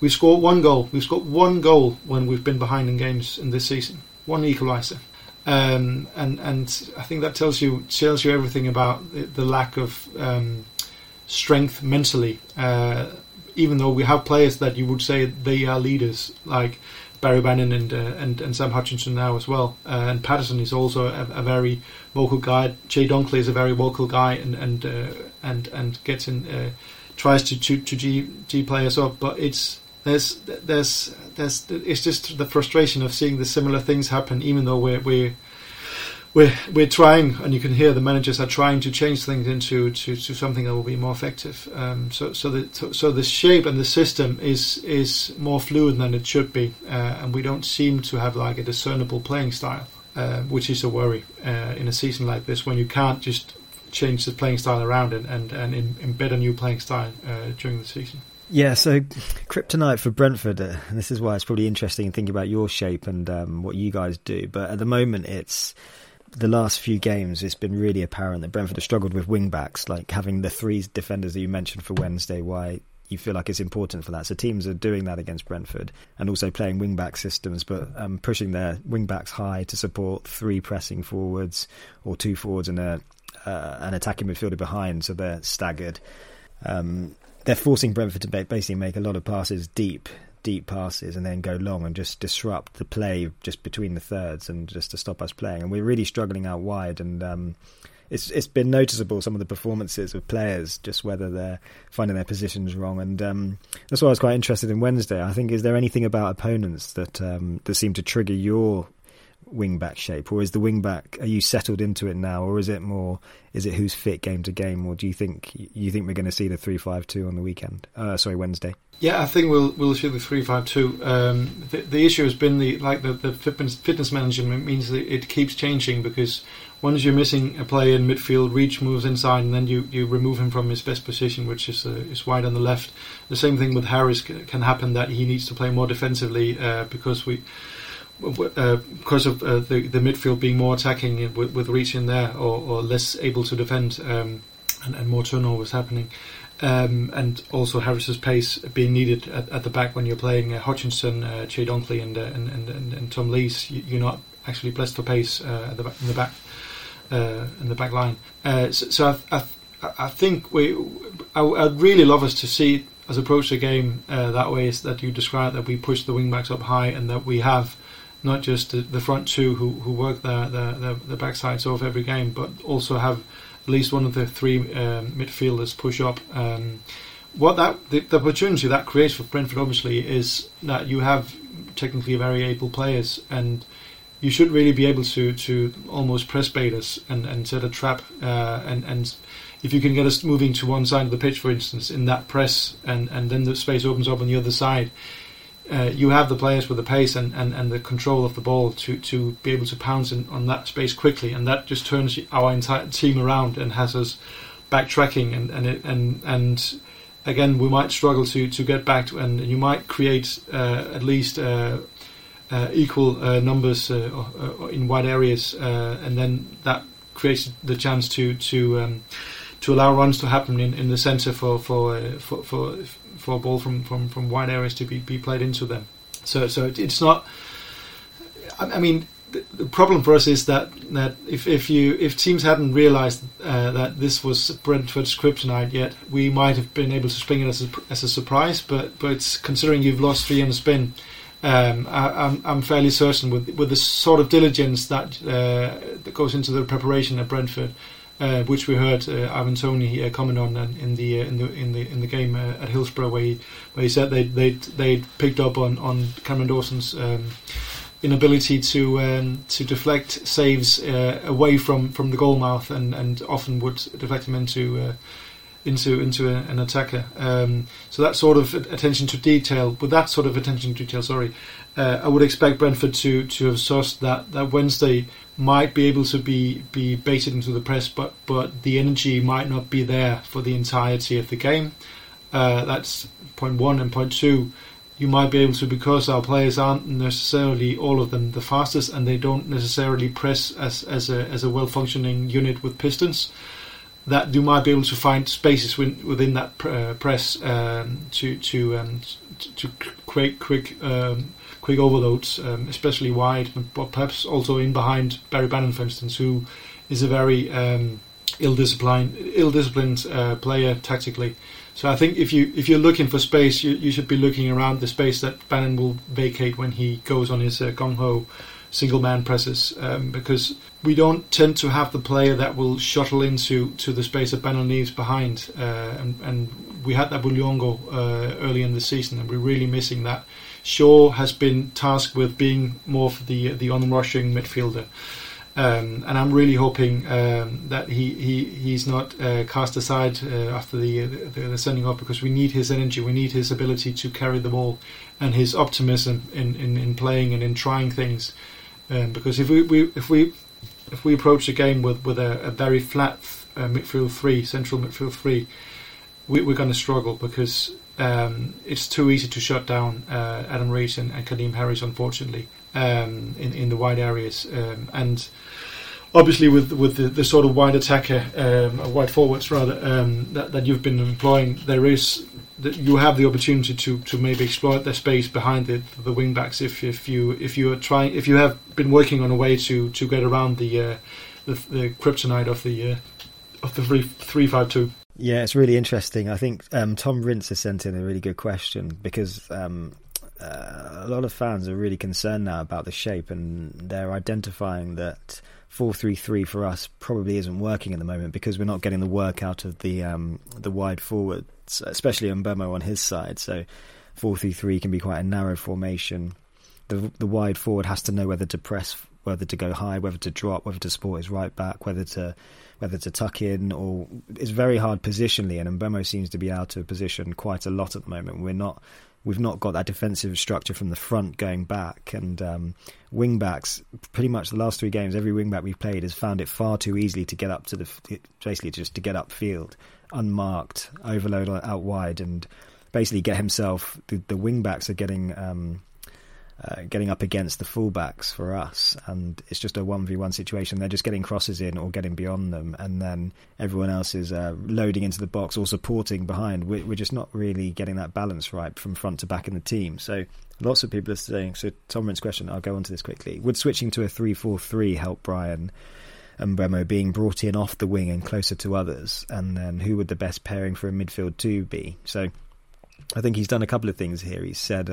we scored one goal. We've scored one goal when we've been behind in games in this season. One equaliser, and I think that tells you everything about the lack of strength mentally. Even though we have players that you would say they are leaders, like Barry Bannan and Sam Hutchinson now as well, and Patterson is also a very vocal guy. Jay Dunkley is a very vocal guy and gets in, tries to G players up, but it's just the frustration of seeing the similar things happen, even though we're trying, and you can hear the managers are trying to change things into something that will be more effective. So the shape and the system is more fluid than it should be, and we don't seem to have like a discernible playing style, which is a worry in a season like this, when you can't just change the playing style around and embed a new playing style during the season. Yeah, so kryptonite for Brentford, and this is why it's probably interesting thinking about your shape and what you guys do. But at the moment, it's the last few games, it's been really apparent that Brentford have struggled with wing-backs, like having the three defenders that you mentioned for Wednesday, why you feel like it's important for that. So teams are doing that against Brentford, and also playing wing-back systems, but pushing their wing-backs high to support three pressing forwards or two forwards and an attacking midfielder behind, so they're staggered. They're forcing Brentford to basically make a lot of passes deep passes and then go long and just disrupt the play just between the thirds and just to stop us playing. And we're really struggling out wide, and it's been noticeable, some of the performances of players, just whether they're finding their positions wrong. And that's why I was quite interested in Wednesday. I think, is there anything about opponents that that seem to trigger your wing-back shape, or is the wing-back, are you settled into it now, or is it more, is it who's fit game to game, or do you think we're going to see the 3-5-2 on the weekend, Wednesday? Yeah, I think we'll see the 3-5-2. The issue has been the fitness management means that it keeps changing, because once you're missing a player in midfield, Reach moves inside, and then you remove him from his best position, which is wide on the left. The same thing with Harris can happen, that he needs to play more defensively because of the midfield being more attacking with Reach in there, or less able to defend, and more turnovers happening, and also Harris's pace being needed at the back when you're playing Hutchinson, Jay Dunkley, and Tom Lees. You're not actually blessed for pace in the back line. So I'd really love us to see us approach the game that way, is that you described, that we push the wing backs up high, and that we have not just the front two who work the backsides off every game, but also have at least one of the three midfielders push up. The opportunity that creates for Brentford, obviously, is that you have technically very able players, and you should really be able to almost press bait us and set a trap. And if you can get us moving to one side of the pitch, for instance, in that press, and then the space opens up on the other side, you have the players with the pace and the control of the ball to be able to pounce on that space quickly, and that just turns our entire team around and has us backtracking, and again we might struggle to get back to, and you might create at least equal numbers in wide areas, and then that creates the chance to allow runs to happen in the centre for a ball from wide areas to be played into them. So it's not. I mean, the problem for us is that if teams hadn't realised that this was Brentford's kryptonite yet, we might have been able to spring it as a surprise. But considering you've lost three in a spin, I'm fairly certain with the sort of diligence that goes into the preparation at Brentford, which we heard Ivan Toney comment on in the game at Hillsborough, where he said they picked up on Cameron Dawson's inability to deflect saves away from the goal mouth, and often would deflect them into an attacker. So that sort of attention to detail, I would expect Brentford to have sourced that Wednesday might be able to be baited into the press, but the energy might not be there for the entirety of the game. That's point one, and point two, you might be able to, because our players aren't necessarily all of them the fastest, and they don't necessarily press as a well functioning unit with pistons, that you might be able to find spaces within that press to create quick overloads, especially wide, but perhaps also in behind Barry Bannan, for instance, who is a very ill-disciplined player tactically. So I think if you're looking for space, you should be looking around the space that Bannan will vacate when he goes on his gung-ho single-man presses, because we don't tend to have the player that will shuttle into the space that Bannan leaves behind. And we had that with Luongo early in the season, and we're really missing that. Shaw has been tasked with being more for the onrushing midfielder, and I'm really hoping that he's not cast aside after the sending off, because we need his energy, we need his ability to carry the ball, and his optimism in playing and in trying things. Because if we approach the game with a very flat central midfield three, we're going to struggle, because it's too easy to shut down Adam Reach and Kadeem Harris, unfortunately, in the wide areas, and obviously with the sort of wide attacker, wide forwards rather, that you've been employing, you have the opportunity to maybe exploit their space behind the wing backs if you have been working on a way to get around the kryptonite of the of the 3-5-2? Yeah, it's really interesting. I think Tom Rintz has sent in a really good question because a lot of fans are really concerned now about the shape, and they're identifying that 4-3-3 for us probably isn't working at the moment because we're not getting the work out of the wide forwards, especially Mbeumo on his side. So 4-3-3 can be quite a narrow formation. The wide forward has to know whether to press, whether to go high, whether to drop, whether to support his right back, whether to tuck in, or it's very hard positionally. And Mbeumo seems to be out of position quite a lot at the moment. We've not got that defensive structure from the front going back, and wing backs. Pretty much the last three games, every wing back we've played has found it far too easily to get up to the, basically just to get upfield, unmarked, overload out wide, and basically get himself. The wing backs are getting up against the fullbacks for us, and it's just a 1v1 situation. They're just getting crosses in or getting beyond them, and then everyone else is loading into the box or supporting behind. We're just not really getting that balance right from front to back in the team. So lots of people are saying, so Tom Rint's question, I'll go on to this quickly, would switching to a 3-4-3 help Brian and Mbeumo being brought in off the wing and closer to others? And then who would the best pairing for a midfield two be? So I think he's done a couple of things here. He's said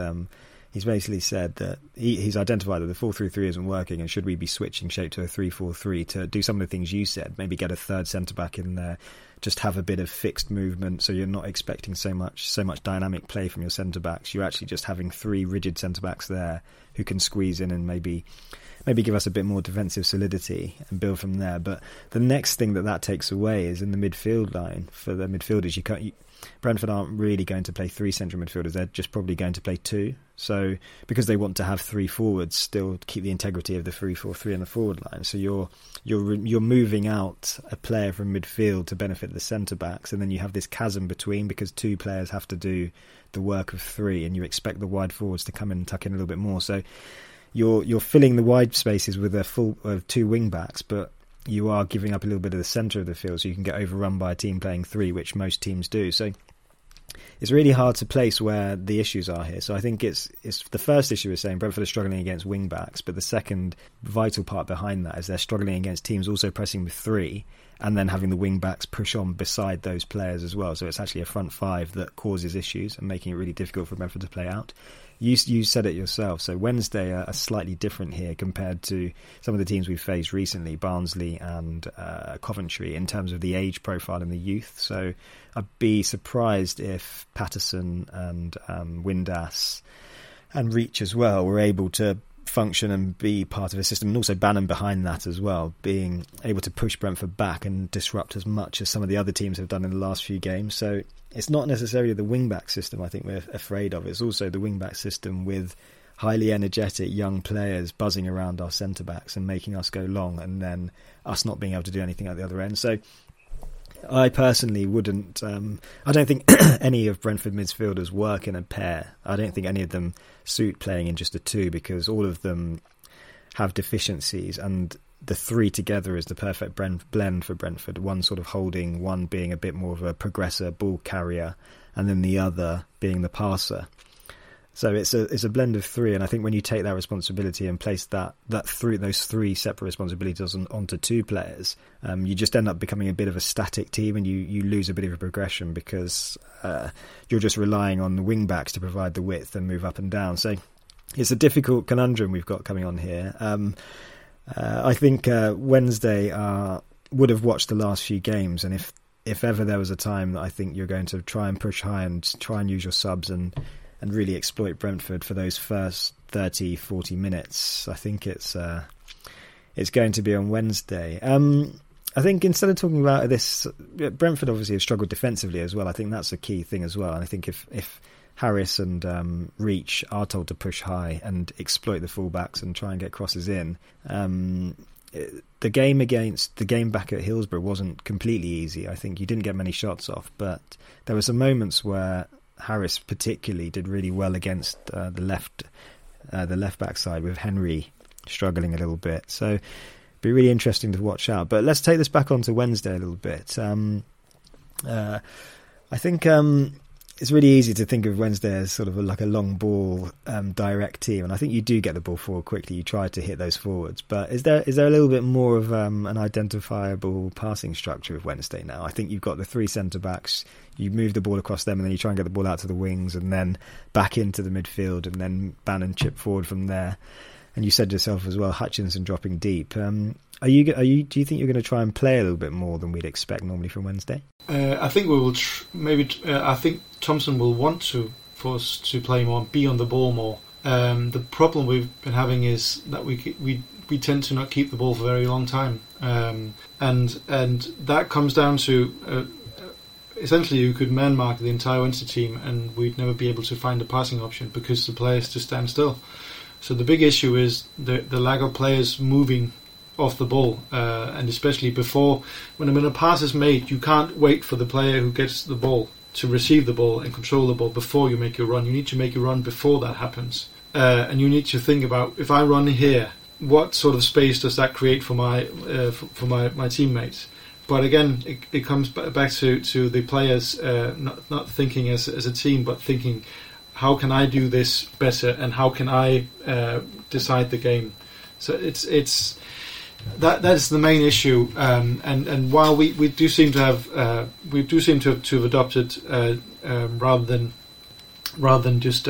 he's basically said that he's identified that the 4-3-3 isn't working, and should we be switching shape to a 3-4-3 to do some of the things you said, maybe get a third centre-back in there, just have a bit of fixed movement so you're not expecting so much dynamic play from your centre-backs. You're actually just having three rigid centre-backs there who can squeeze in and maybe give us a bit more defensive solidity and build from there. But the next thing that takes away is in the midfield line. For the midfielders, Brentford aren't really going to play three central midfielders. They're just probably going to play two. So because they want to have three forwards, still keep the integrity of the 3-4-3 in the forward line. So you're moving out a player from midfield to benefit the centre backs, and then you have this chasm between because two players have to do the work of three, and you expect the wide forwards to come in and tuck in a little bit more. So you're filling the wide spaces with a full of two wing backs, but you are giving up a little bit of the centre of the field, so you can get overrun by a team playing three, which most teams do. So it's really hard to place where the issues are here. So I think it's the first issue is saying Brentford are struggling against wing backs, but the second vital part behind that is they're struggling against teams also pressing with three and then having the wing backs push on beside those players as well. So it's actually a front five that causes issues and making it really difficult for Brentford to play out. You said it yourself. So Wednesday are slightly different here compared to some of the teams we've faced recently, Barnsley and Coventry, in terms of the age profile and the youth. So I'd be surprised if Patterson and Windass and Reach as well were able to function and be part of a system, and also Bannan behind that as well, being able to push Brentford back and disrupt as much as some of the other teams have done in the last few games. So it's not necessarily the wing-back system I think we're afraid of. It's also the wing-back system with highly energetic young players buzzing around our centre-backs and making us go long, and then us not being able to do anything at the other end. So I personally wouldn't... I don't think any of Brentford midfielders work in a pair. I don't think any of them suit playing in just a two, because all of them have deficiencies, and the three together is the perfect blend for Brentford. One sort of holding, one being a bit more of a progressor, ball carrier, and then the other being the passer. So it's a blend of three, and I think when you take that responsibility and place that through those three separate responsibilities onto two players, you just end up becoming a bit of a static team, and you lose a bit of a progression because you're just relying on the wing backs to provide the width and move up and down. So it's a difficult conundrum we've got coming on here. I think Wednesday would have watched the last few games, and if ever there was a time that I think you're going to try and push high and try and use your subs and really exploit Brentford for those first 30, 40 minutes, I think it's going to be on Wednesday. I think instead of talking about this, Brentford obviously have struggled defensively as well. I think that's a key thing as well. And I think if Harris and Reach are told to push high and exploit the fullbacks and try and get crosses in. The game back at Hillsborough wasn't completely easy. I think you didn't get many shots off, but there were some moments where Harris particularly did really well against the left back side, with Henry struggling a little bit. So it'd be really interesting to watch out. But let's take this back onto Wednesday a little bit. I think it's really easy to think of Wednesday as sort of like a long ball, direct team. And I think you do get the ball forward quickly. You try to hit those forwards. But is there a little bit more of an identifiable passing structure of Wednesday now? I think you've got the three centre-backs. You move the ball across them and then you try and get the ball out to the wings and then back into the midfield and then Bannan chip forward from there. And you said yourself as well, Hutchinson dropping deep. Do you think you're going to try and play a little bit more than we'd expect normally from Wednesday? I think we will. I think Thompson will want to force to play more, be on the ball more. The problem we've been having is that we tend to not keep the ball for a very long time, and that comes down to essentially you could man mark the entire Wednesday team, and we'd never be able to find a passing option because the players just stand still. So the big issue is the lack of players moving off the ball, and especially before when a pass is made, you can't wait for the player who gets the ball to receive the ball and control the ball before you make your run. You need to make your run before that happens, and you need to think about, if I run here, what sort of space does that create for my teammates? But again, it comes back to the players not thinking as a team, but thinking, how can I do this better, and how can I decide the game? So it's. That's the main issue, and while we do seem to have to have adopted rather than just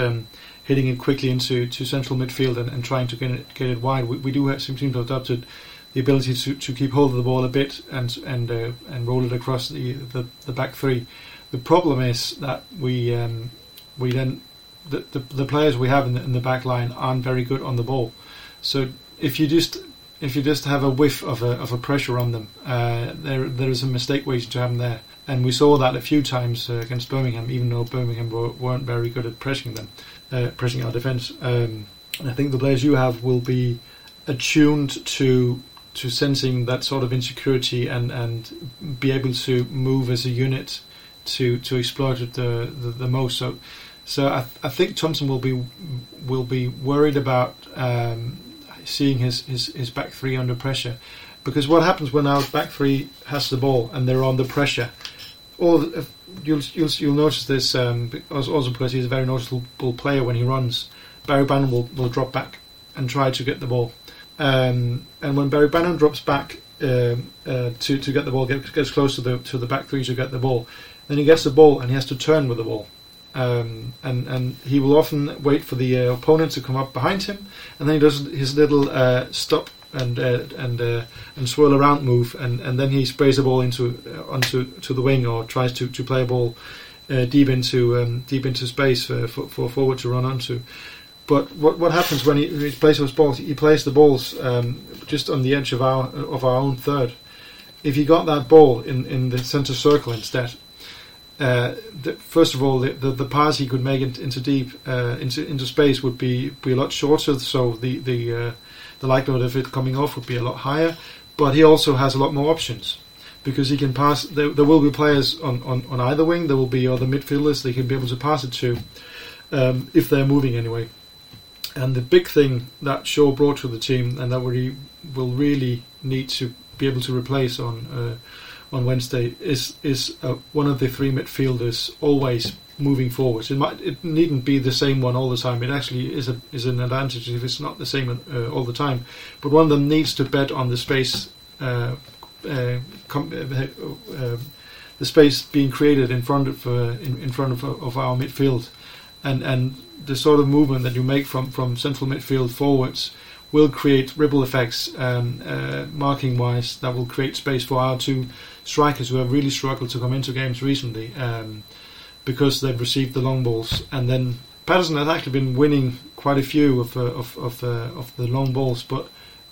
hitting it quickly into central midfield and trying to get it wide, we do seem to have adopted the ability to keep hold of the ball a bit and roll it across the back three. The problem is that the players we have in the back line aren't very good on the ball, so if you just have a whiff of a pressure on them, there is a mistake waiting to happen there. And we saw that a few times against Birmingham, even though Birmingham weren't very good at pressing our defence. I think the players you have will be attuned to sensing that sort of insecurity and be able to move as a unit to exploit it the most. So I think Thompson will be worried about seeing his back three under pressure, because what happens when our back three has the ball and they're under pressure, or you'll notice this also because he's a very noticeable player when he runs, Barry Bannan will drop back and try to get the ball, and when Barry Bannan drops back to get the ball, gets close to the back three to get the ball, then he gets the ball and he has to turn with the ball. And he will often wait for the opponent to come up behind him, and then he does his little stop and swirl around move, and then he sprays the ball onto the wing, or tries to play a ball deep into space for a forward to run onto. But what happens when he plays those balls? He plays the balls just on the edge of our own third. If he got that ball in the centre circle instead. First of all, the pass he could make into space would be a lot shorter, so the likelihood of it coming off would be a lot higher. But he also has a lot more options, because he can pass. There will be players on either wing. There will be other midfielders they can be able to pass it to, if they're moving anyway. And the big thing that Shaw brought to the team, and that we will really need to be able to replace on Wednesday, is one of the three midfielders always moving forwards. It needn't be the same one all the time. It actually is an advantage if it's not the same all the time. But one of them needs to bet on the space, the space being created in front of our midfield, and the sort of movement that you make from central midfield forwards will create ripple effects, marking-wise, that will create space for our two strikers, who have really struggled to come into games recently, because they've received the long balls. And then Patterson has actually been winning quite a few of the long balls, but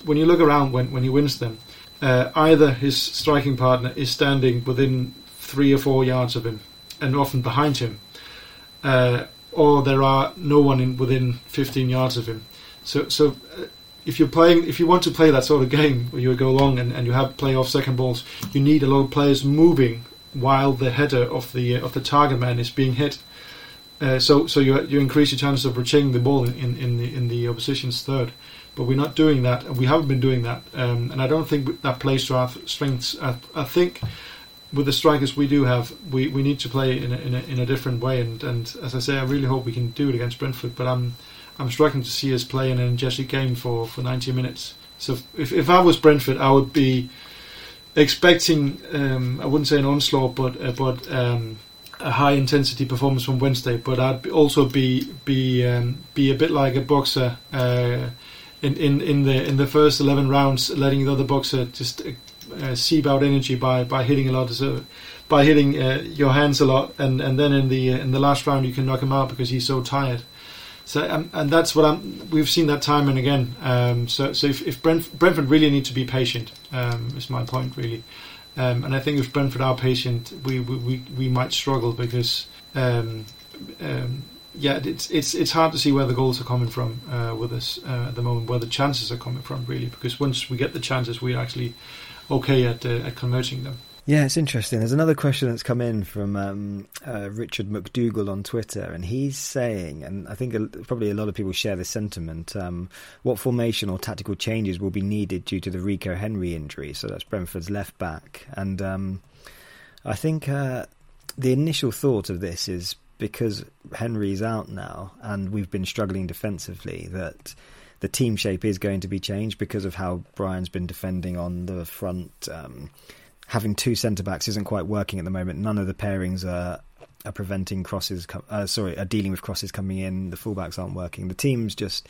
when you look around when he wins them, either his striking partner is standing within 3 or 4 yards of him, and often behind him, or there are no one within 15 yards of him. So if you want to play that sort of game where you go long and you have play off second balls, you need a lot of players moving while the header of the target man is being hit. So you increase your chances of reaching the ball in the opposition's third. But we're not doing that, and we haven't been doing that. And I don't think that plays to our strengths. I think with the strikers we do have, we need to play in a different way. And as I say, I really hope we can do it against Brentford. But I'm struggling to see us play in an energetic game for 90 minutes. So if I was Brentford, I would be expecting I wouldn't say an onslaught, but a high intensity performance from Wednesday. But I'd also be a bit like a boxer in the first 11 rounds, letting the other boxer just seep out energy by hitting a lot, so by hitting your hands a lot, and then in the last round you can knock him out because he's so tired. So and that's what we've seen that time and again. So if Brentford really need to be patient, is my point really. And I think if Brentford are patient, we might struggle because it's hard to see where the goals are coming from with us at the moment, where the chances are coming from really. Because once we get the chances, we're actually okay at converting them. Yeah, it's interesting. There's another question that's come in from Richard McDougall on Twitter, and he's saying, and I think probably a lot of people share this sentiment, what formation or tactical changes will be needed due to the Rico Henry injury? So that's Brentford's left back. And I think the initial thought of this is because Henry's out now and we've been struggling defensively, that the team shape is going to be changed because of how Brian's been defending on the front. Having two centre-backs isn't quite working at the moment. None of the pairings are preventing crosses... are dealing with crosses coming in. The fullbacks aren't working. The team's just...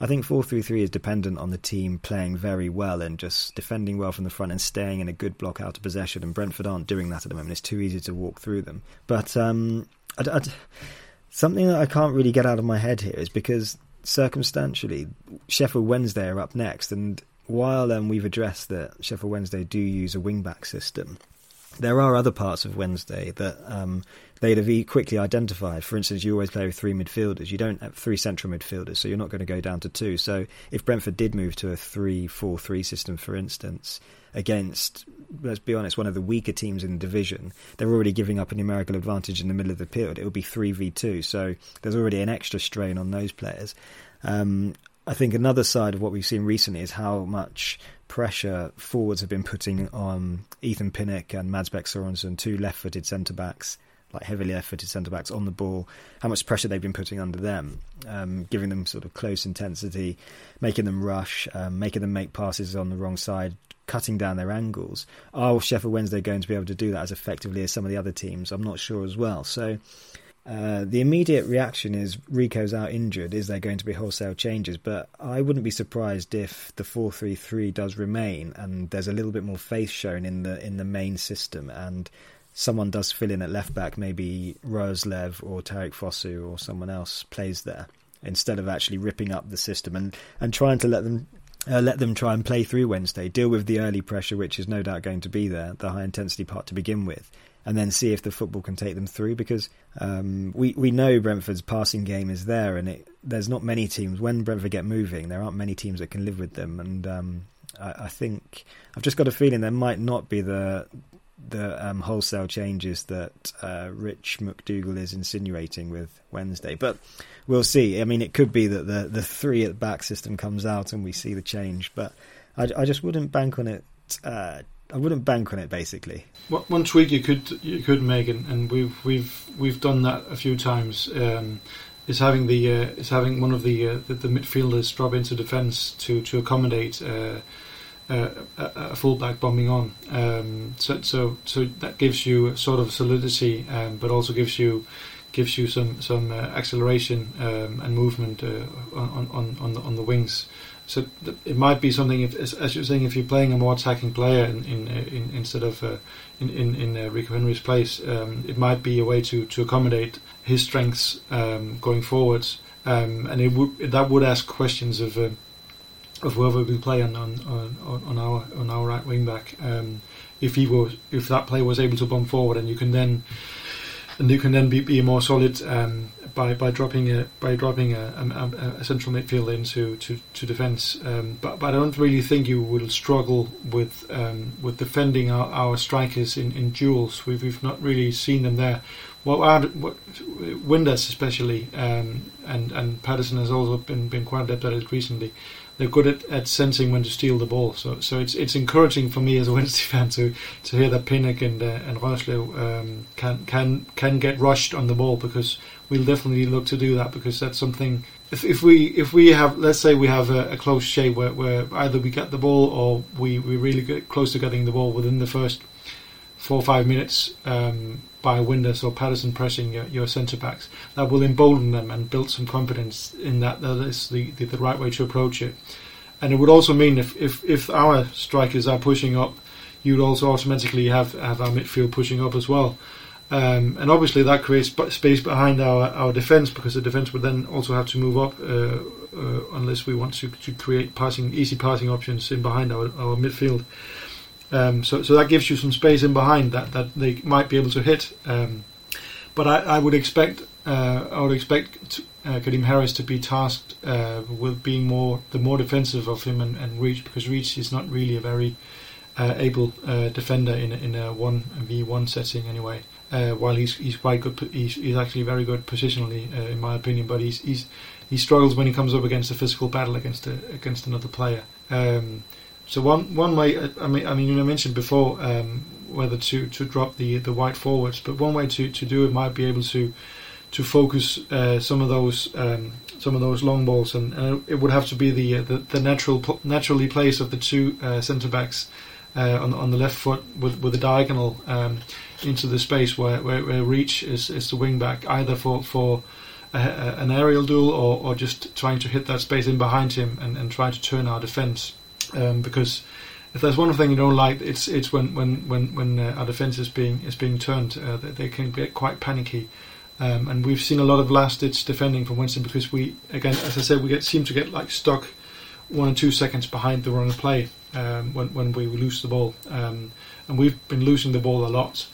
I think 4-3-3 is dependent on the team playing very well and just defending well from the front and staying in a good block out of possession. And Brentford aren't doing that at the moment. It's too easy to walk through them. But something that I can't really get out of my head here is because, circumstantially, Sheffield Wednesday are up next, and while we've addressed that Sheffield Wednesday do use a wing-back system, there are other parts of Wednesday that they'd have quickly identified. For instance, you always play with three midfielders. You don't have three central midfielders, so you're not going to go down to two. So if Brentford did move to a 3-4-3 system, for instance, against, let's be honest, one of the weaker teams in the division, they're already giving up a numerical advantage in the middle of the field. It would be 3v2, so there's already an extra strain on those players. I think another side of what we've seen recently is how much pressure forwards have been putting on Ethan Pinnock and Mads Bech-Sørensen, two left-footed centre-backs, like heavily left-footed centre-backs on the ball, how much pressure they've been putting under them, giving them sort of close intensity, making them rush, making them make passes on the wrong side, cutting down their angles. Are Sheffield Wednesday going to be able to do that as effectively as some of the other teams? I'm not sure as well. So the immediate reaction is Rico's out injured. Is there going to be wholesale changes? But I wouldn't be surprised if the 4-3-3 does remain and there's a little bit more faith shown in the main system and someone does fill in at left back, maybe Roslev or Tariq Fosu or someone else plays there instead of actually ripping up the system and trying to let them try and play through Wednesday, deal with the early pressure, which is no doubt going to be there, the high intensity part to begin with, and then see if the football can take them through, because we know Brentford's passing game is there, and there's not many teams. When Brentford get moving, there aren't many teams that can live with them, and I think I've just got a feeling there might not be the wholesale changes that Rich McDougall is insinuating with Wednesday, but we'll see. I mean, it could be that the three at the back system comes out and we see the change, but I just wouldn't bank on it. I wouldn't bank on it, basically. One tweak you could make, and we've done that a few times, is having one of the midfielders drop into defence to accommodate a fullback bombing on. So that gives you sort of solidity, but also gives you some acceleration and movement on the wings. So it might be something, as you're saying, if you're playing a more attacking player instead of Rico Henry's place, it might be a way to accommodate his strengths going forwards, and that would ask questions of whoever we play on our right wing back, if that player was able to bomb forward, and you can then be more solid by dropping a central midfielder into defence, but I don't really think you will struggle with defending our strikers in duels. We've not really seen them there. Windass especially, and Patterson has also been quite adept at it recently. they're good at sensing when to steal the ball. So it's encouraging for me as a Wednesday fan to hear that Pinnock and Røslev can get rushed on the ball, because we'll definitely look to do that, because that's something. If we have, let's say we have a close shave where either we get the ball or we really get close to getting the ball within the first 4 or 5 minutes by Windass or Patterson pressing your centre-backs, that will embolden them and build some confidence in that is the right way to approach it. And it would also mean if our strikers are pushing up, you'd also automatically have our midfield pushing up as well. And obviously that creates space behind our defence, because the defence would then also have to move up unless we want to create easy passing options in behind our midfield. So that gives you some space in behind that they might be able to hit. But I would expect Kadeem Harris to be tasked with being the more defensive of him and Reach, because Reach is not really a very able defender in a 1v1 setting anyway. While he's quite good, he's actually very good positionally in my opinion. But he struggles when he comes up against a physical battle against another player. So one way, I mean, you mentioned before whether to drop the wide forwards, but one way to do it might be able to focus some of those long balls, and it would have to be the naturally placed of the two centre backs. On the left foot with a diagonal into the space where Reach is the wing back, either for an aerial duel or just trying to hit that space in behind him and try to turn our defence. Because if there's one thing you don't like, it's when our defence is being turned, they can get quite panicky. And we've seen a lot of last ditch defending from Winston, because we, again, as I said, we seem to get like stuck 1 or 2 seconds behind the run of play. When we lose the ball, and we've been losing the ball a lot,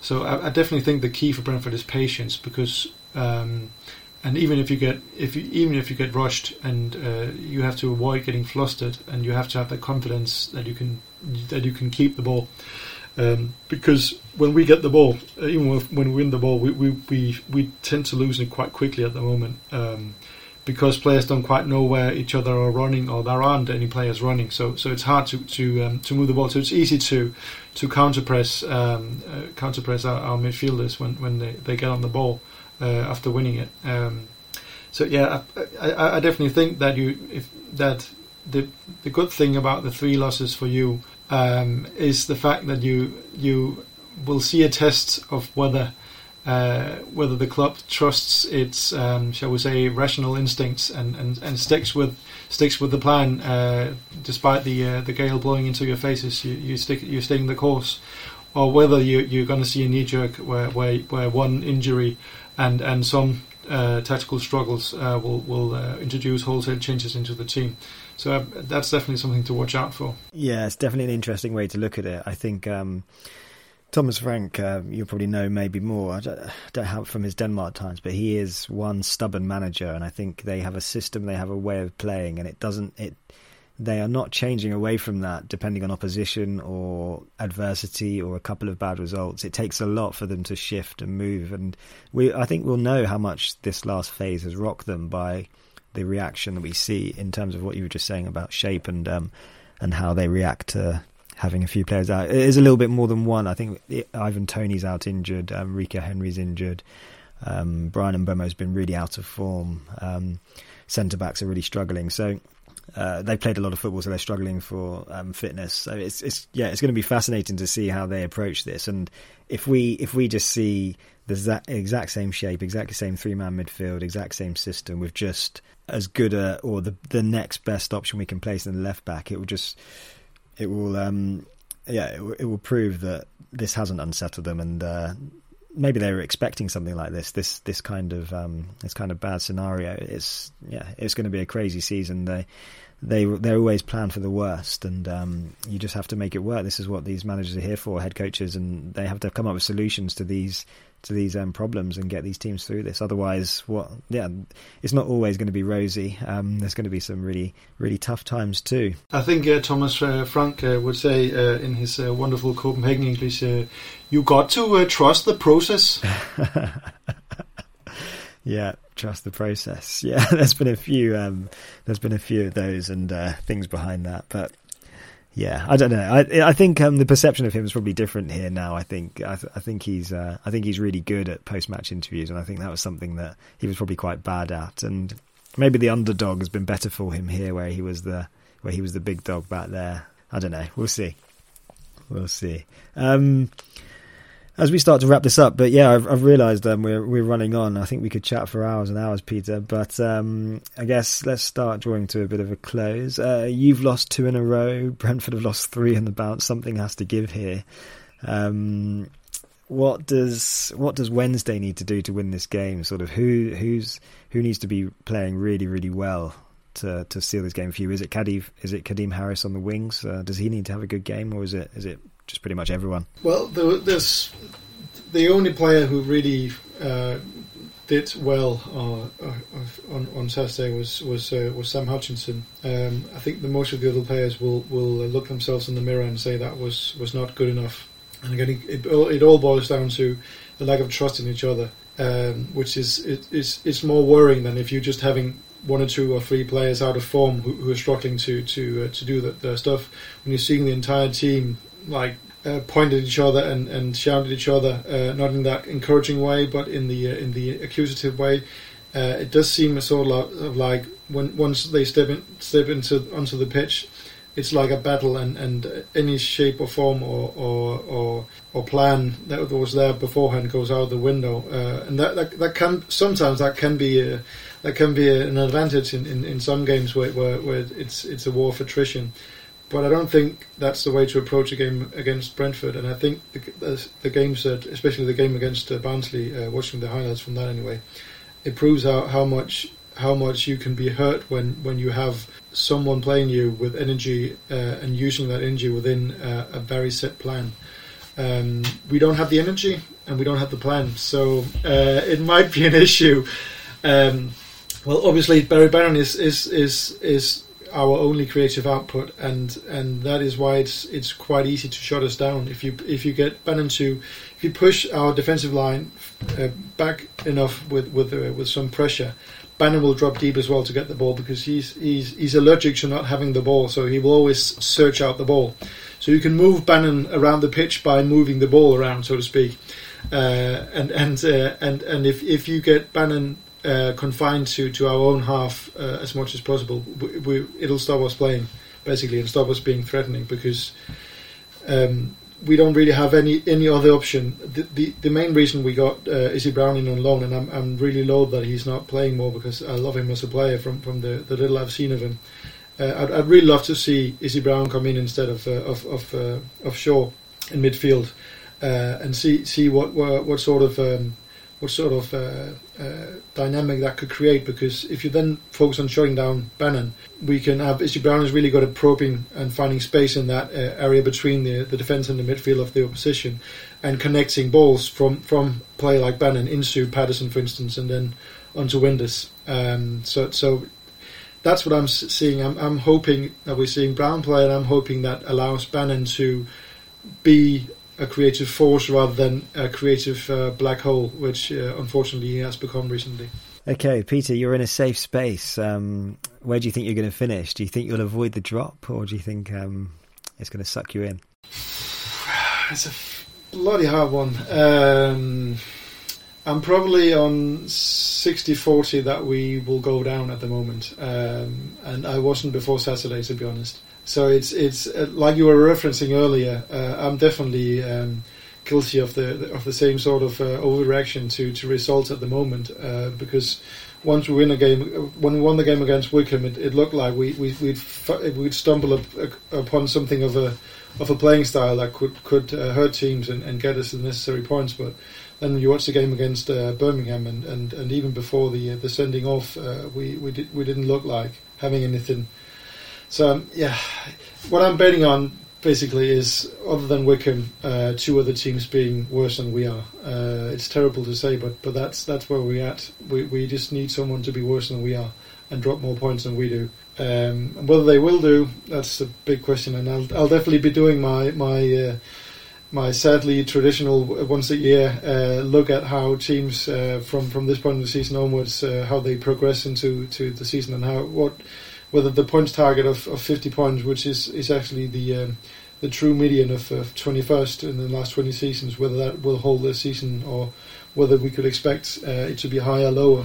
so I definitely think the key for Brentford is patience. Because and even if you get rushed, and you have to avoid getting flustered, and you have to have the confidence that you can keep the ball. Because when we get the ball, even when we win the ball, we tend to lose it quite quickly at the moment. Because players don't quite know where each other are running, or there aren't any players running, so it's hard to move the ball. So it's easy to counterpress our midfielders when they get on the ball after winning it. So yeah, I definitely think that the good thing about the 3 losses for you is the fact that you will see a test of whether the club trusts its, shall we say, rational instincts and sticks with the plan despite the gale blowing into your faces. You're staying the course, or whether you're going to see a knee jerk where one injury and some tactical struggles will introduce wholesale changes into the team. So that's definitely something to watch out for. Yeah, it's definitely an interesting way to look at it. I think. Thomas Frank, you'll probably know maybe more. I don't have from his Denmark times, but he is one stubborn manager, and I think they have a system, they have a way of playing, and they are not changing away from that depending on opposition or adversity or a couple of bad results. It takes a lot for them to shift and move, and I think we'll know how much this last phase has rocked them by the reaction that we see in terms of what you were just saying about shape and how they react to having a few players out. It is a little bit more than one. I think Ivan Toney's out injured, Rico Henry's injured, Brian Mbemo's been really out of form, centre-backs are really struggling. So they played a lot of football, so they're struggling for fitness. So it's going to be fascinating to see how they approach this. And if we just see the exact same shape, exactly same three-man midfield, exact same system with just as good the next best option we can place in the left-back, it will prove that this hasn't unsettled them, and maybe they were expecting something like this kind of bad scenario. It's going to be a crazy season. They're always planned for the worst, and you just have to make it work. This is what these managers are here for, head coaches, and they have to come up with solutions to these problems and get these teams through this. Otherwise, it's not always going to be rosy. There's going to be some really, really tough times too. I think Thomas Frank would say in his wonderful Copenhagen English, "You got to trust the process." Yeah, Trust the process. Yeah, there's been a few of those and things behind that, but yeah, I don't know. I think the perception of him is probably different here now. I think he's really good at post-match interviews, and I think that was something that he was probably quite bad at, and maybe the underdog has been better for him here, where he was the big dog back there. I don't know. We'll see. As we start to wrap this up, but yeah, I've realised we're running on. I think we could chat for hours and hours, Peter. But I guess let's start drawing to a bit of a close. You've lost 2 in a row. Brentford have lost 3 in the bounce. Something has to give here. What does Wednesday need to do to win this game? Sort of who needs to be playing really, really well to seal this game for you? Is it Kadeem Harris on the wings? Does he need to have a good game, or is it? Just pretty much everyone. Well, there's the only player who really did well on Saturday was Sam Hutchinson. I think the most of the other players will look themselves in the mirror and say that was not good enough. And again, it all boils down to the lack of trust in each other, which is more worrying than if you're just having one or two or three players out of form who are struggling to do their stuff. When you're seeing the entire team pointed at each other and shouted at each other, not in that encouraging way, but in the accusative way. It does seem a sort of like when once they step onto the pitch, it's like a battle, and any shape or form or plan that was there beforehand goes out the window, and that can be an advantage in some games where it's a war of attrition. But I don't think that's the way to approach a game against Brentford, and I think the games that, especially the game against Barnsley, watching the highlights from that anyway, it proves how much you can be hurt when you have someone playing you with energy and using that energy within a very set plan. We don't have the energy and we don't have the plan, so it might be an issue. Well, obviously Barry Bannan is our only creative output, and that is why it's quite easy to shut us down. If you get Bannan if you push our defensive line back enough with some pressure, Bannan will drop deep as well to get the ball, because he's allergic to not having the ball, so he will always search out the ball. So you can move Bannan around the pitch by moving the ball around, so to speak, and if you get Bannan confined to our own half as much as possible, it'll stop us playing, basically, and stop us being threatening, because we don't really have any other option. The main reason we got Issy Brown in on loan, and I'm really loath that he's not playing more, because I love him as a player from the little I've seen of him. I'd really love to see Issy Brown come in instead of Shaw in midfield, and see what sort of dynamic that could create, because if you then focus on shutting down Bannan, we can have Issy Brown is really good at probing and finding space in that area between the defence and the midfield of the opposition, and connecting balls from play like Bannan into Patterson, for instance, and then onto Windass. So that's what I'm seeing. I'm hoping that we're seeing Brown play, and I'm hoping that allows Bannan to be a creative force rather than a creative black hole, which unfortunately he has become recently. Okay, Peter, you're in a safe space. Where do you think you're going to finish? Do you think you'll avoid the drop, or do you think it's going to suck you in? It's a bloody hard one. I'm probably on 60-40 that we will go down at the moment, and I wasn't before Saturday, to be honest. So it's like you were referencing earlier. I'm definitely guilty of the same sort of overreaction to results at the moment, because once we win a game, when we won the game against Wickham, it looked like we'd stumble upon something of a playing style that could hurt teams and get us the necessary points. But then you watch the game against Birmingham, and even before the sending off, we didn't look like having anything. So, yeah, what I'm betting on, basically, is, other than Wickham, 2 other teams being worse than we are. It's terrible to say, but that's where we're at. We just need someone to be worse than we are and drop more points than we do. And whether they will do, that's a big question. And I'll definitely be doing my my sadly traditional once a year look at how teams from this point of the season onwards, how they progress into the season, and whether the points target of 50 points, which is actually the true median of 21st in the last 20 seasons, whether that will hold this season or whether we could expect it to be higher or lower,